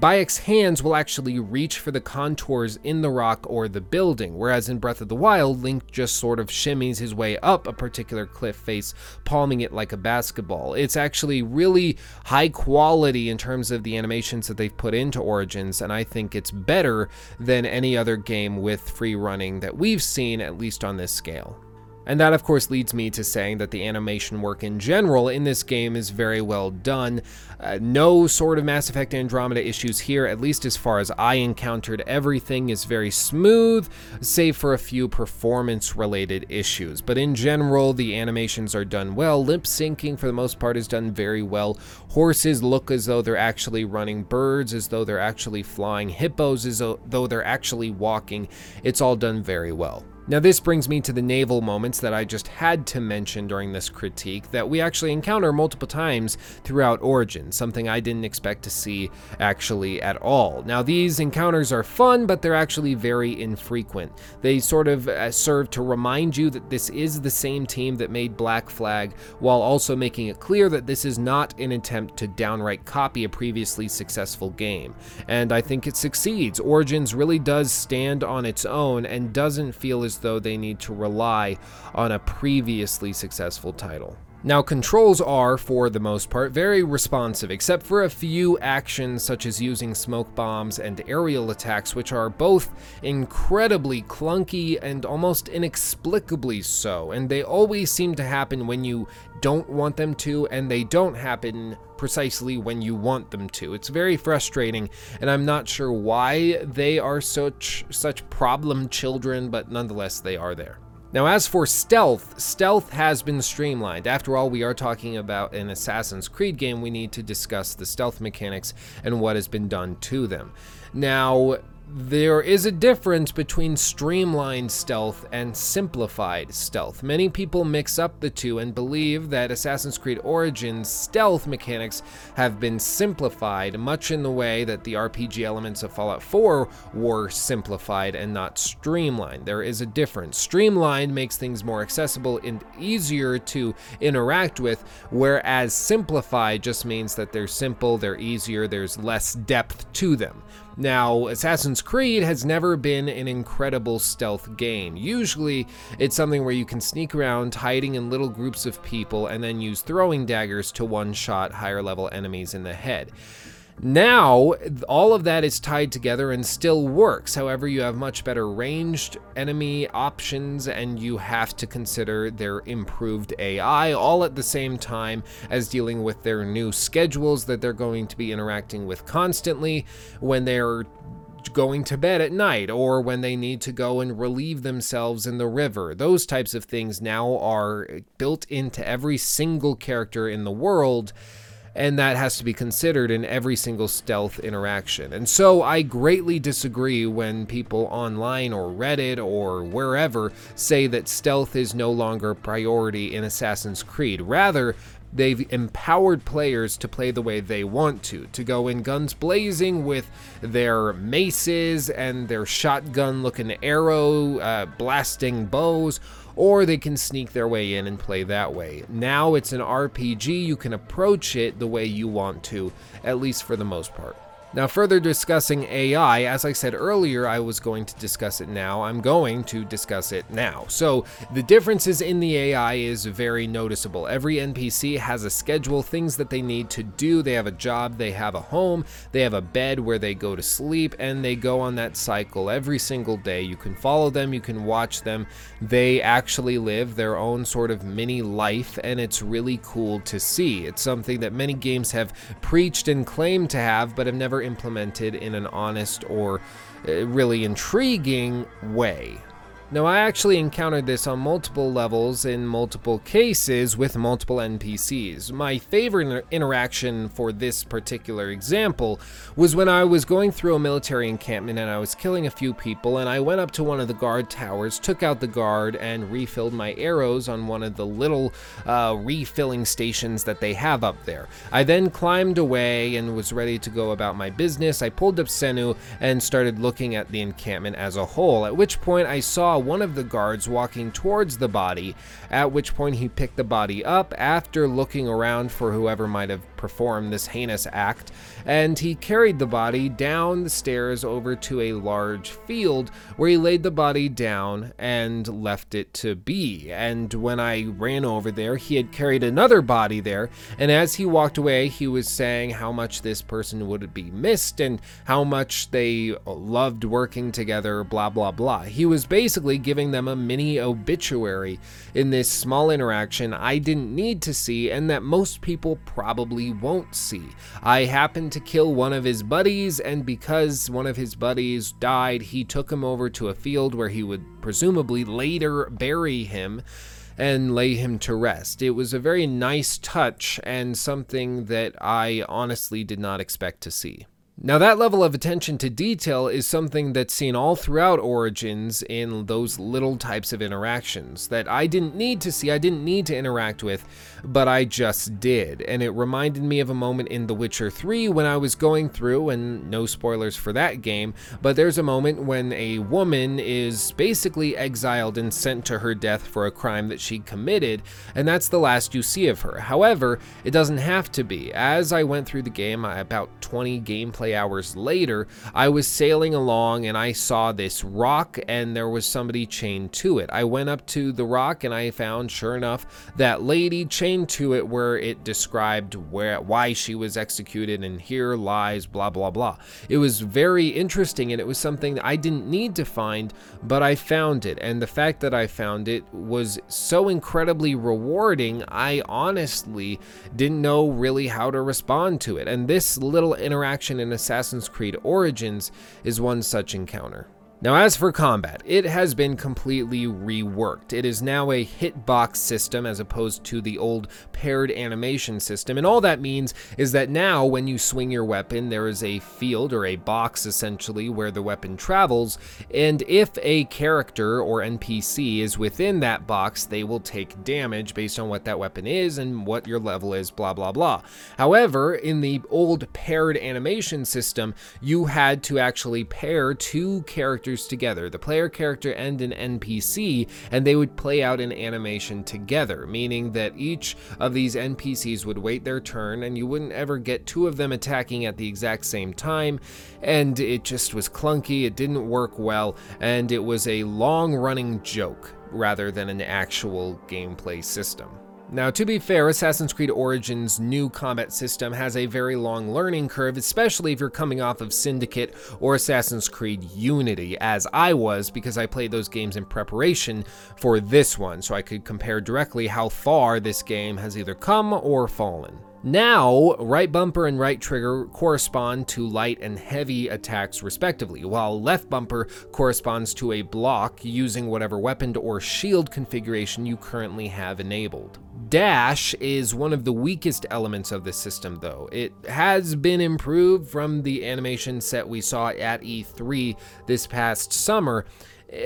Bayek's hands will actually reach for the contours in the rock or the building, whereas in Breath of the Wild, Link just sort of shimmies his way up a particular cliff face, palming it like a basketball. It's actually really high quality in terms of the animations that they've put into Origins, and I think it's better than any other game with free running that we've seen, at least on this scale. And that, of course, leads me to saying that the animation work in general in this game is very well done. Uh, no sort of Mass Effect Andromeda issues here, at least as far as I encountered. Everything is very smooth, save for a few performance-related issues. But in general, the animations are done well. Lip-syncing, for the most part, is done very well. Horses look as though they're actually running. Birds as though they're actually flying. Hippos as though they're actually walking. It's all done very well. Now, this brings me to the naval moments that I just had to mention during this critique that we actually encounter multiple times throughout Origins, something I didn't expect to see actually at all. Now, these encounters are fun, but they're actually very infrequent. They sort of serve to remind you that this is the same team that made Black Flag, while also making it clear that this is not an attempt to downright copy a previously successful game. And I think it succeeds. Origins really does stand on its own and doesn't feel as though they need to rely on a previously successful title. Now, controls are, for the most part, very responsive, except for a few actions such as using smoke bombs and aerial attacks, which are both incredibly clunky and almost inexplicably so, and they always seem to happen when you don't want them to, and they don't happen precisely when you want them to. It's very frustrating, and I'm not sure why they are such, such problem children, but nonetheless, they are there. Now, as for stealth, stealth has been streamlined. After all, we are talking about an Assassin's Creed game. We need to discuss the stealth mechanics and what has been done to them. Now, there is a difference between streamlined stealth and simplified stealth. Many people mix up the two and believe that Assassin's Creed Origins stealth mechanics have been simplified, much in the way that the R P G elements of Fallout four were simplified and not streamlined. There is a difference. Streamlined makes things more accessible and easier to interact with, whereas simplified just means that they're simple, they're easier, there's less depth to them. Now, Assassin's Creed has never been an incredible stealth game. Usually, it's something where you can sneak around, hiding in little groups of people, and then use throwing daggers to one-shot higher-level enemies in the head. Now, all of that is tied together and still works. However, you have much better ranged enemy options, and you have to consider their improved A I, all at the same time as dealing with their new schedules that they're going to be interacting with constantly when they're going to bed at night, or when they need to go and relieve themselves in the river. Those types of things now are built into every single character in the world, and that has to be considered in every single stealth interaction. And so I greatly disagree when people online or Reddit or wherever say that stealth is no longer a priority in Assassin's Creed. Rather, they've empowered players to play the way they want to, to go in guns blazing with their maces and their shotgun-looking arrow, uh, blasting bows, or they can sneak their way in and play that way. Now it's an R P G, you can approach it the way you want to, at least for the most part. Now, further discussing A I, as I said earlier, I was going to discuss it now. I'm going to discuss it now. So the differences in the A I is very noticeable. Every N P C has a schedule, things that they need to do. They have a job, they have a home, they have a bed where they go to sleep, and they go on that cycle every single day. You can follow them, you can watch them. They actually live their own sort of mini life, and it's really cool to see. It's something that many games have preached and claimed to have, but have never implemented in an honest or uh, really intriguing way. Now, I actually encountered this on multiple levels in multiple cases with multiple N P Cs. My favorite interaction for this particular example was when I was going through a military encampment and I was killing a few people, and I went up to one of the guard towers, took out the guard, and refilled my arrows on one of the little uh, refilling stations that they have up there. I then climbed away and was ready to go about my business. I pulled up Senu and started looking at the encampment as a whole, at which point I saw one of the guards walking towards the body, at which point he picked the body up after looking around for whoever might have performed this heinous act, and he carried the body down the stairs over to a large field where he laid the body down and left it to be. And when I ran over there, he had carried another body there, and as he walked away, he was saying how much this person would be missed and how much they loved working together, blah blah blah. He was basically giving them a mini obituary in this small interaction I didn't need to see, and that most people probably won't see. I happened to kill one of his buddies, and because one of his buddies died, he took him over to a field where he would presumably later bury him and lay him to rest. It was a very nice touch and something that I honestly did not expect to see. Now, that level of attention to detail is something that's seen all throughout Origins in those little types of interactions that I didn't need to see, I didn't need to interact with, but I just did. And it reminded me of a moment in The Witcher three when I was going through, and no spoilers for that game, but there's a moment when a woman is basically exiled and sent to her death for a crime that she committed, and that's the last you see of her. However, it doesn't have to be. As I went through the game, I, about twenty gameplay play hours later, I was sailing along and I saw this rock and there was somebody chained to it. I went up to the rock and I found, sure enough, that lady chained to it where it described where why she was executed and here lies blah blah blah. It was very interesting and it was something that I didn't need to find, but I found it, and the fact that I found it was so incredibly rewarding, I honestly didn't know really how to respond to it. And this little interaction in Assassin's Creed Origins is one such encounter. Now, as for combat, it has been completely reworked. It is now a hitbox system as opposed to the old paired animation system, and all that means is that now when you swing your weapon, there is a field or a box essentially where the weapon travels, and if a character or N P C is within that box, they will take damage based on what that weapon is and what your level is, blah blah blah. However, in the old paired animation system, you had to actually pair two characters together, the player character and an N P C, and they would play out an animation together, meaning that each of these N P Cs would wait their turn and you wouldn't ever get two of them attacking at the exact same time, and it just was clunky, it didn't work well, and it was a long-running joke rather than an actual gameplay system. Now, to be fair, Assassin's Creed Origins' new combat system has a very long learning curve, especially if you're coming off of Syndicate or Assassin's Creed Unity, as I was, because I played those games in preparation for this one, so I could compare directly how far this game has either come or fallen. Now, right bumper and right trigger correspond to light and heavy attacks respectively, while left bumper corresponds to a block using whatever weapon or shield configuration you currently have enabled. Dash is one of the weakest elements of this system though. It has been improved from the animation set we saw at E three this past summer,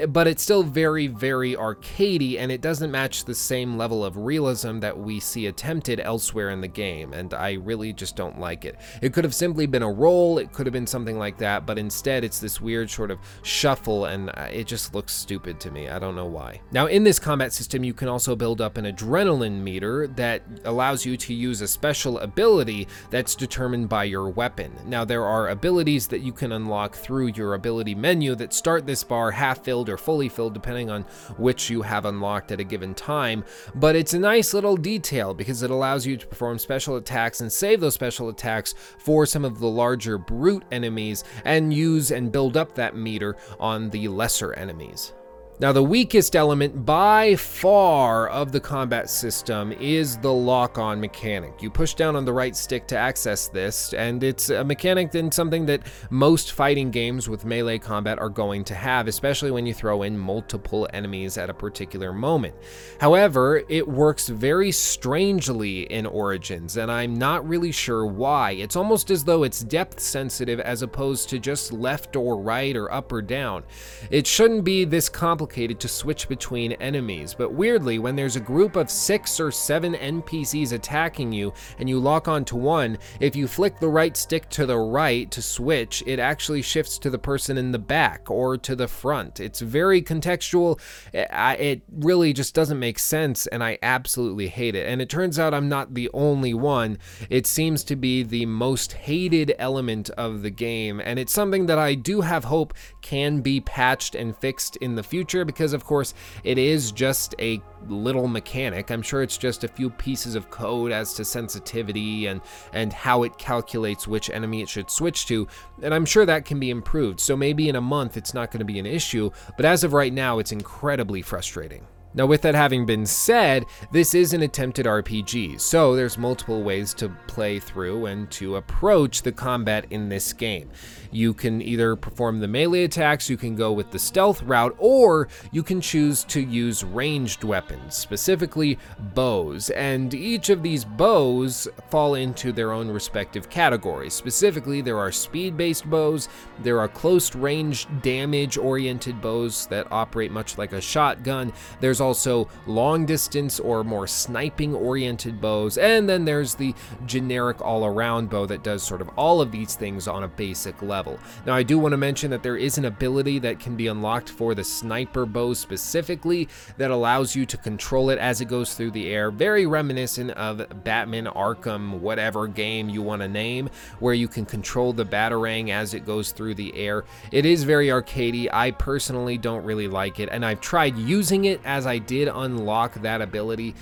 but it's still very, very arcadey, and it doesn't match the same level of realism that we see attempted elsewhere in the game, and I really just don't like it. It could have simply been a roll, it could have been something like that, but instead it's this weird sort of shuffle, and it just looks stupid to me. I don't know why. Now, in this combat system, you can also build up an adrenaline meter that allows you to use a special ability that's determined by your weapon. Now, there are abilities that you can unlock through your ability menu that start this bar half filled or fully filled depending on which you have unlocked at a given time, but it's a nice little detail because it allows you to perform special attacks and save those special attacks for some of the larger brute enemies and use and build up that meter on the lesser enemies. Now, the weakest element by far of the combat system is the lock-on mechanic. You push down on the right stick to access this, and it's a mechanic and something that most fighting games with melee combat are going to have, especially when you throw in multiple enemies at a particular moment. However, it works very strangely in Origins, and I'm not really sure why. It's almost as though it's depth sensitive as opposed to just left or right or up or down. It shouldn't be this complicated to switch between enemies, but weirdly, when there's a group of six or seven N P Cs attacking you and you lock onto one, if you flick the right stick to the right to switch, it actually shifts to the person in the back or to the front. It's very contextual. It really just doesn't make sense, and I absolutely hate it. And it turns out I'm not the only one. It seems to be the most hated element of the game, and it's something that I do have hope can be patched and fixed in the future, because of course it is just a little mechanic. I'm sure it's just a few pieces of code as to sensitivity and and how it calculates which enemy it should switch to, and I'm sure that can be improved, so maybe in a month it's not going to be an issue, but as of right now it's incredibly frustrating. Now, with that having been said, this is an attempted R P G, so there's multiple ways to play through and to approach the combat in this game. You can either perform the melee attacks, you can go with the stealth route, or you can choose to use ranged weapons, specifically bows, and each of these bows fall into their own respective categories. Specifically, there are speed-based bows, there are close-range damage-oriented bows that operate much like a shotgun, there's also also long distance or more sniping oriented bows, and then there's the generic all-around bow that does sort of all of these things on a basic level. Now I do want to mention that there is an ability that can be unlocked for the sniper bow specifically that allows you to control it as it goes through the air, very reminiscent of Batman Arkham, whatever game you want to name, where you can control the Batarang as it goes through the air. It is very arcadey. I personally don't really like it, and I've tried using it as I did unlock that ability,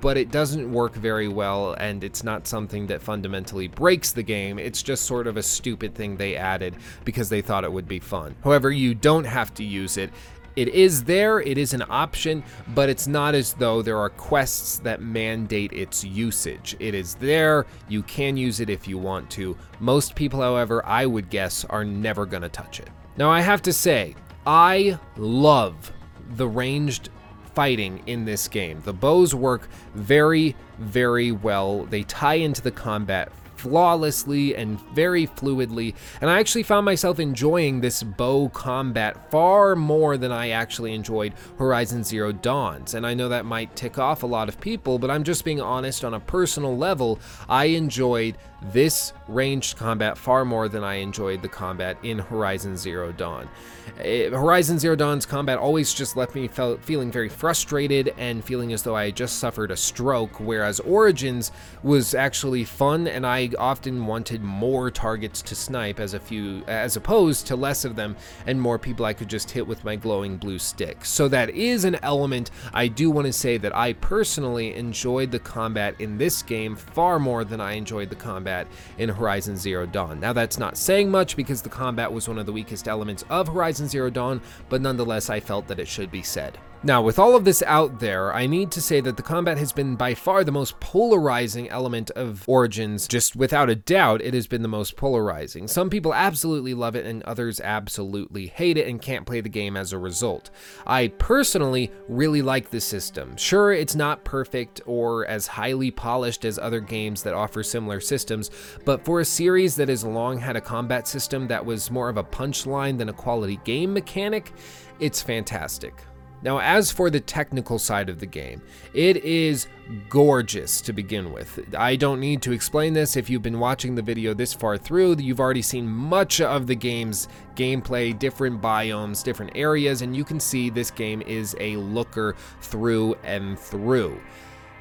but it doesn't work very well, and it's not something that fundamentally breaks the game. It's just sort of a stupid thing they added because they thought it would be fun. However, you don't have to use it. It is there, it is an option, but it's not as though there are quests that mandate its usage. It is there, you can use it if you want to. Most people, however, I would guess, are never gonna touch it. Now I have to say, I love the ranged fighting in this game. The bows work very, very well. They tie into the combat flawlessly and very fluidly, and I actually found myself enjoying this bow combat far more than I actually enjoyed Horizon Zero Dawn's. And I know that might tick off a lot of people, but I'm just being honest, on a personal level, I enjoyed this ranged combat far more than I enjoyed the combat in Horizon Zero Dawn. It, Horizon Zero Dawn's combat always just left me fe- feeling very frustrated and feeling as though I had just suffered a stroke, whereas Origins was actually fun, and I often wanted more targets to snipe as a few as opposed to less of them and more people I could just hit with my glowing blue stick. So that is an element. I do want to say that I personally enjoyed the combat in this game far more than I enjoyed the combat in Horizon Zero Dawn. Now that's not saying much because the combat was one of the weakest elements of Horizon Zero Dawn, but nonetheless I felt that it should be said. Now, with all of this out there, I need to say that the combat has been by far the most polarizing element of Origins. Just without a doubt, it has been the most polarizing. Some people absolutely love it and others absolutely hate it and can't play the game as a result. I personally really like this system. Sure, it's not perfect or as highly polished as other games that offer similar systems, but for a series that has long had a combat system that was more of a punchline than a quality game mechanic, it's fantastic. Now, as for the technical side of the game, it is gorgeous to begin with. I don't need to explain this. If you've been watching the video this far through, you've already seen much of the game's gameplay, different biomes, different areas, and you can see this game is a looker through and through.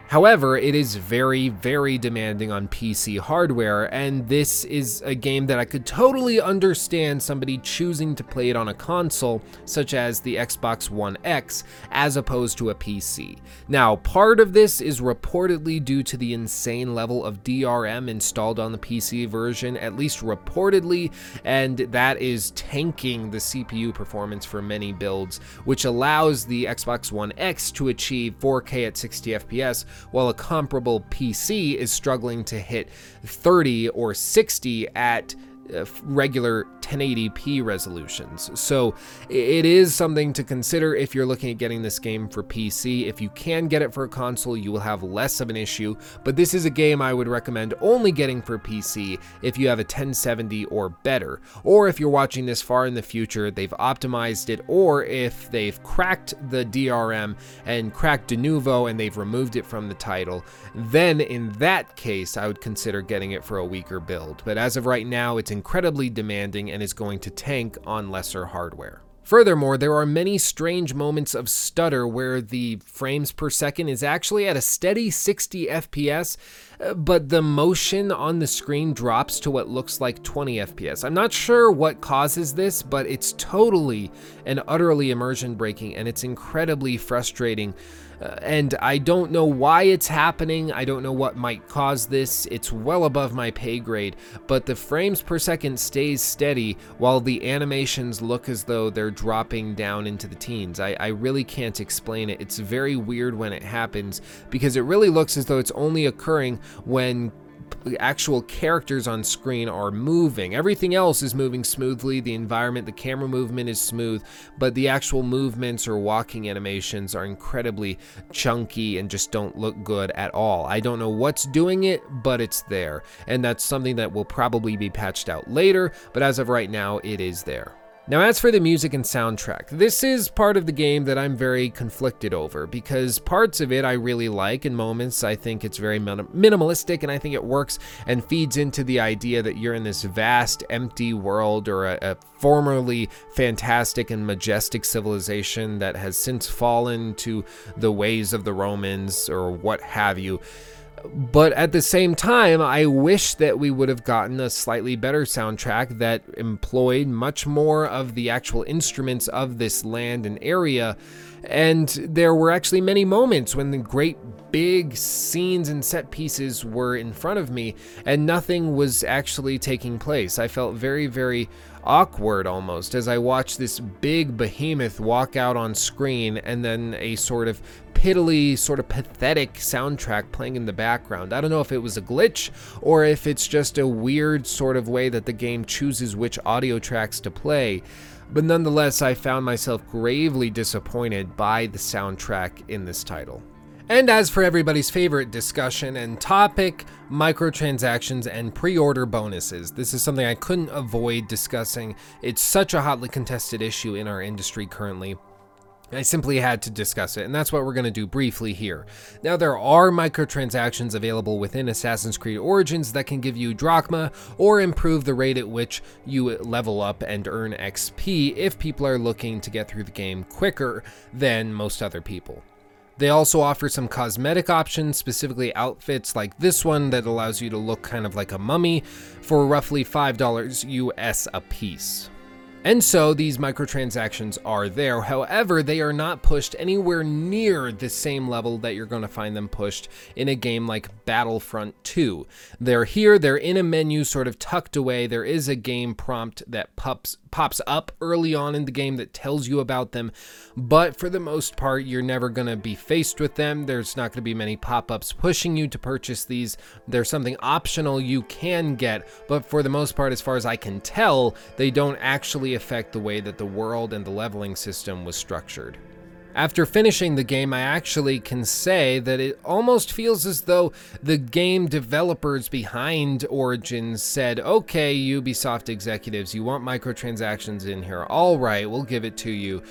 However, it is very, very demanding on P C hardware, and this is a game that I could totally understand somebody choosing to play it on a console, such as the Xbox One X, as opposed to a P C. Now, part of this is reportedly due to the insane level of D R M installed on the P C version, at least reportedly, and that is tanking the C P U performance for many builds, which allows the Xbox One X to achieve four K at sixty F P S, while a comparable P C is struggling to hit thirty or sixty at regular ten eighty p resolutions. So it is something to consider if you're looking at getting this game for P C. If you can get it for a console, you will have less of an issue, but this is a game I would recommend only getting for P C if you have a ten seventy or better, or if you're watching this far in the future, they've optimized it, or if they've cracked the D R M and cracked de novo and they've removed it from the title, then in that case, I would consider getting it for a weaker build. But as of right now, it's incredibly demanding and is going to tank on lesser hardware. Furthermore, there are many strange moments of stutter where the frames per second is actually at a steady sixty F P S, but the motion on the screen drops to what looks like twenty F P S. I'm not sure what causes this, but it's totally and utterly immersion breaking, and it's incredibly frustrating. Uh, and I don't know why it's happening. I don't know what might cause this. It's well above my pay grade, but the frames per second stays steady while the animations look as though they're dropping down into the teens. I, I really can't explain it. It's very weird when it happens because it really looks as though it's only occurring when actual characters on screen are moving. Everything else is moving smoothly. The environment, the camera movement is smooth, but the actual movements or walking animations are incredibly chunky and just don't look good at all. I don't know what's doing it, but it's there. And that's something that will probably be patched out later, but as of right now, it is there. Now, as for the music and soundtrack, this is part of the game that I'm very conflicted over, because parts of it I really like, and moments I think it's very minim- minimalistic, and I think it works and feeds into the idea that you're in this vast, empty world, or a, a formerly fantastic and majestic civilization that has since fallen to the ways of the Romans, or what have you. But at the same time, I wish that we would have gotten a slightly better soundtrack that employed much more of the actual instruments of this land and area. And there were actually many moments when the great big scenes and set pieces were in front of me and nothing was actually taking place. I felt very, very awkward almost as I watched this big behemoth walk out on screen and then a sort of piddly, sort of pathetic soundtrack playing in the background. I don't know if it was a glitch or if it's just a weird sort of way that the game chooses which audio tracks to play. But nonetheless, I found myself gravely disappointed by the soundtrack in this title. And as for everybody's favorite discussion and topic, microtransactions and pre-order bonuses. This is something I couldn't avoid discussing. It's such a hotly contested issue in our industry currently. I simply had to discuss it, and that's what we're going to do briefly here. Now, there are microtransactions available within Assassin's Creed Origins that can give you Drachma or improve the rate at which you level up and earn X P if people are looking to get through the game quicker than most other people. They also offer some cosmetic options, specifically outfits like this one that allows you to look kind of like a mummy for roughly five dollars U S a piece. And so these microtransactions are there. However, they are not pushed anywhere near the same level that you're going to find them pushed in a game like Battlefront two. They're here, they're in a menu sort of tucked away. There is a game prompt that pops pops up early on in the game that tells you about them, but for the most part, you're never going to be faced with them. There's not going to be many pop-ups pushing you to purchase these. There's something optional you can get, but for the most part, as far as I can tell, they don't actually affect the way that the world and the leveling system was structured. After finishing the game, I actually can say that it almost feels as though the game developers behind Origins said, okay, Ubisoft executives, you want microtransactions in here? All right, we'll give it to you.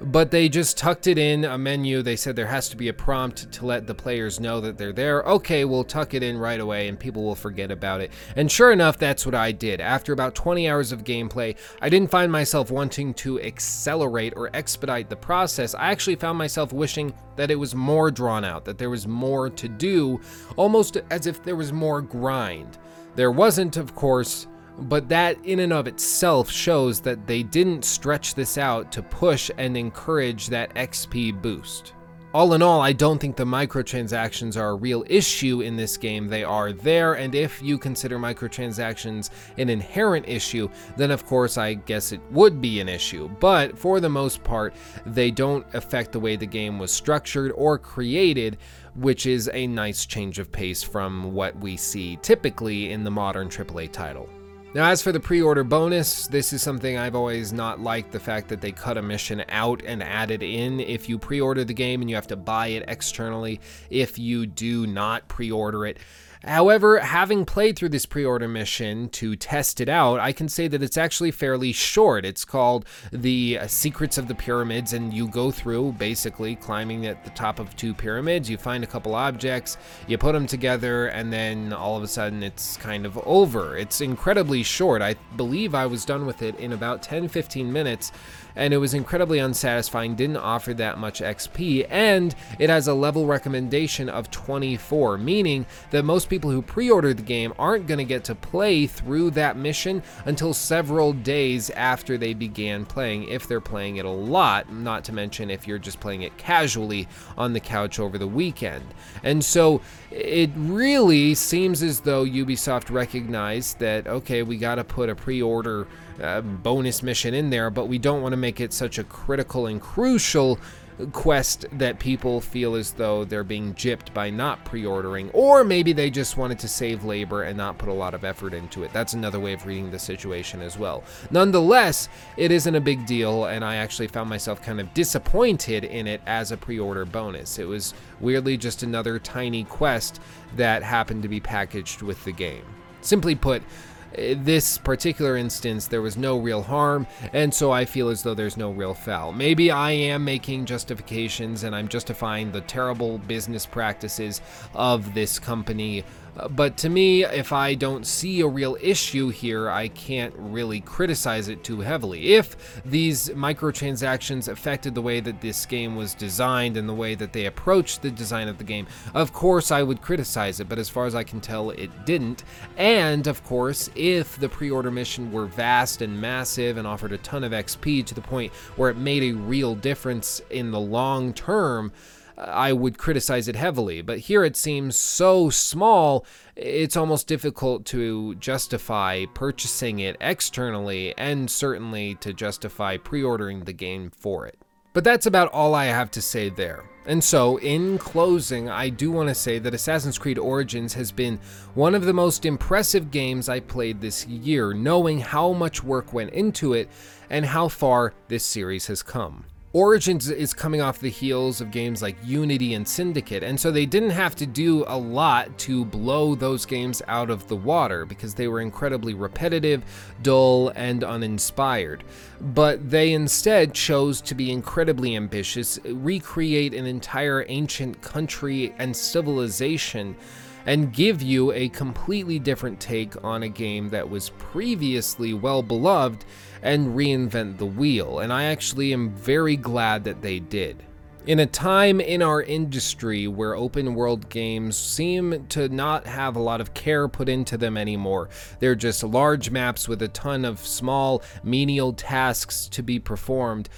But they just tucked it in a menu. They said there has to be a prompt to let the players know that they're there. Okay, we'll tuck it in right away and people will forget about it. And sure enough, that's what I did. After about twenty hours of gameplay, I didn't find myself wanting to accelerate or expedite the process. I actually found myself wishing that it was more drawn out, that there was more to do, almost as if there was more grind. There wasn't, of course, but that in and of itself shows that they didn't stretch this out to push and encourage that X P boost. All in all, I don't think the microtransactions are a real issue in this game. They are there, and if you consider microtransactions an inherent issue, then of course I guess it would be an issue. But for the most part, they don't affect the way the game was structured or created, which is a nice change of pace from what we see typically in the modern triple A title. Now, as for the pre-order bonus, this is something I've always not liked, the fact that they cut a mission out and added in. If you pre-order the game and you have to buy it externally, if you do not pre-order it. However, having played through this pre-order mission to test it out, I can say that it's actually fairly short. It's called The Secrets of the Pyramids, and you go through basically climbing at the top of two pyramids. You find a couple objects, you put them together, and then all of a sudden it's kind of over. It's incredibly short. I believe I was done with it in about ten to fifteen minutes, and it was incredibly unsatisfying, didn't offer that much X P, and it has a level recommendation of twenty-four, meaning that most people people who pre-order the game aren't going to get to play through that mission until several days after they began playing, if they're playing it a lot, not to mention if you're just playing it casually on the couch over the weekend. And so it really seems as though Ubisoft recognized that, okay, we got to put a pre-order uh, bonus mission in there, but we don't want to make it such a critical and crucial quest that people feel as though they're being gypped by not pre-ordering, or maybe they just wanted to save labor and not put a lot of effort into it. That's another way of reading the situation as well. Nonetheless, it isn't a big deal, and I actually found myself kind of disappointed in it as a pre-order bonus. It was weirdly just another tiny quest that happened to be packaged with the game. Simply put, this particular instance, there was no real harm, and so I feel as though there's no real foul. Maybe I am making justifications and I'm justifying the terrible business practices of this company, but to me, if I don't see a real issue here, I can't really criticize it too heavily. If these microtransactions affected the way that this game was designed and the way that they approached the design of the game, of course I would criticize it, but as far as I can tell, it didn't. And of course, if the pre-order mission were vast and massive and offered a ton of X P to the point where it made a real difference in the long term, I would criticize it heavily, but here it seems so small, it's almost difficult to justify purchasing it externally, and certainly to justify pre-ordering the game for it. But that's about all I have to say there. And so, in closing, I do want to say that Assassin's Creed Origins has been one of the most impressive games I played this year, knowing how much work went into it and how far this series has come. Origins is coming off the heels of games like Unity and Syndicate, and so they didn't have to do a lot to blow those games out of the water because they were incredibly repetitive, dull, and uninspired. But they instead chose to be incredibly ambitious, recreate an entire ancient country and civilization, and give you a completely different take on a game that was previously well beloved, and reinvent the wheel. And I actually am very glad that they did. In a time in our industry where open world games seem to not have a lot of care put into them anymore, they're just large maps with a ton of small, menial tasks to be performed,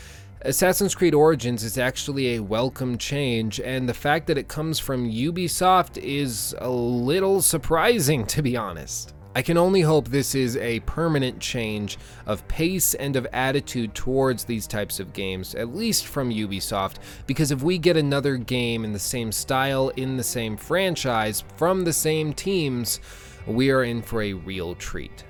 Assassin's Creed Origins is actually a welcome change, and the fact that it comes from Ubisoft is a little surprising, to be honest. I can only hope this is a permanent change of pace and of attitude towards these types of games, at least from Ubisoft, because if we get another game in the same style, in the same franchise, from the same teams, we are in for a real treat.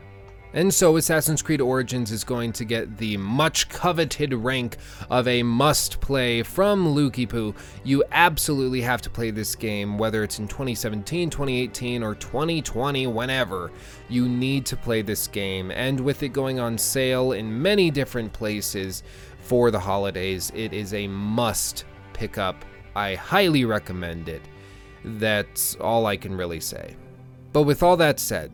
And so Assassin's Creed Origins is going to get the much coveted rank of a must-play from Lukipu. You absolutely have to play this game, whether it's in twenty seventeen, twenty eighteen, or twenty twenty, whenever. You need to play this game, and with it going on sale in many different places for the holidays, it is a must pick up. I highly recommend it. That's all I can really say. But with all that said,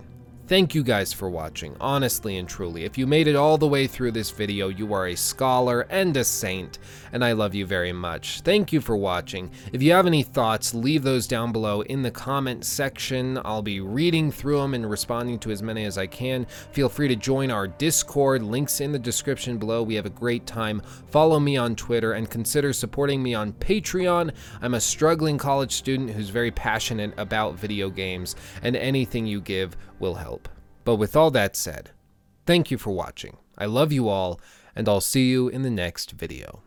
thank you guys for watching, honestly and truly. If you made it all the way through this video, you are a scholar and a saint, and I love you very much. Thank you for watching. If you have any thoughts, leave those down below in the comment section. I'll be reading through them and responding to as many as I can. Feel free to join our Discord, links in the description below. We have a great time. Follow me on Twitter and consider supporting me on Patreon. I'm a struggling college student who's very passionate about video games, and anything you give will help. But with all that said, thank you for watching. I love you all, and I'll see you in the next video.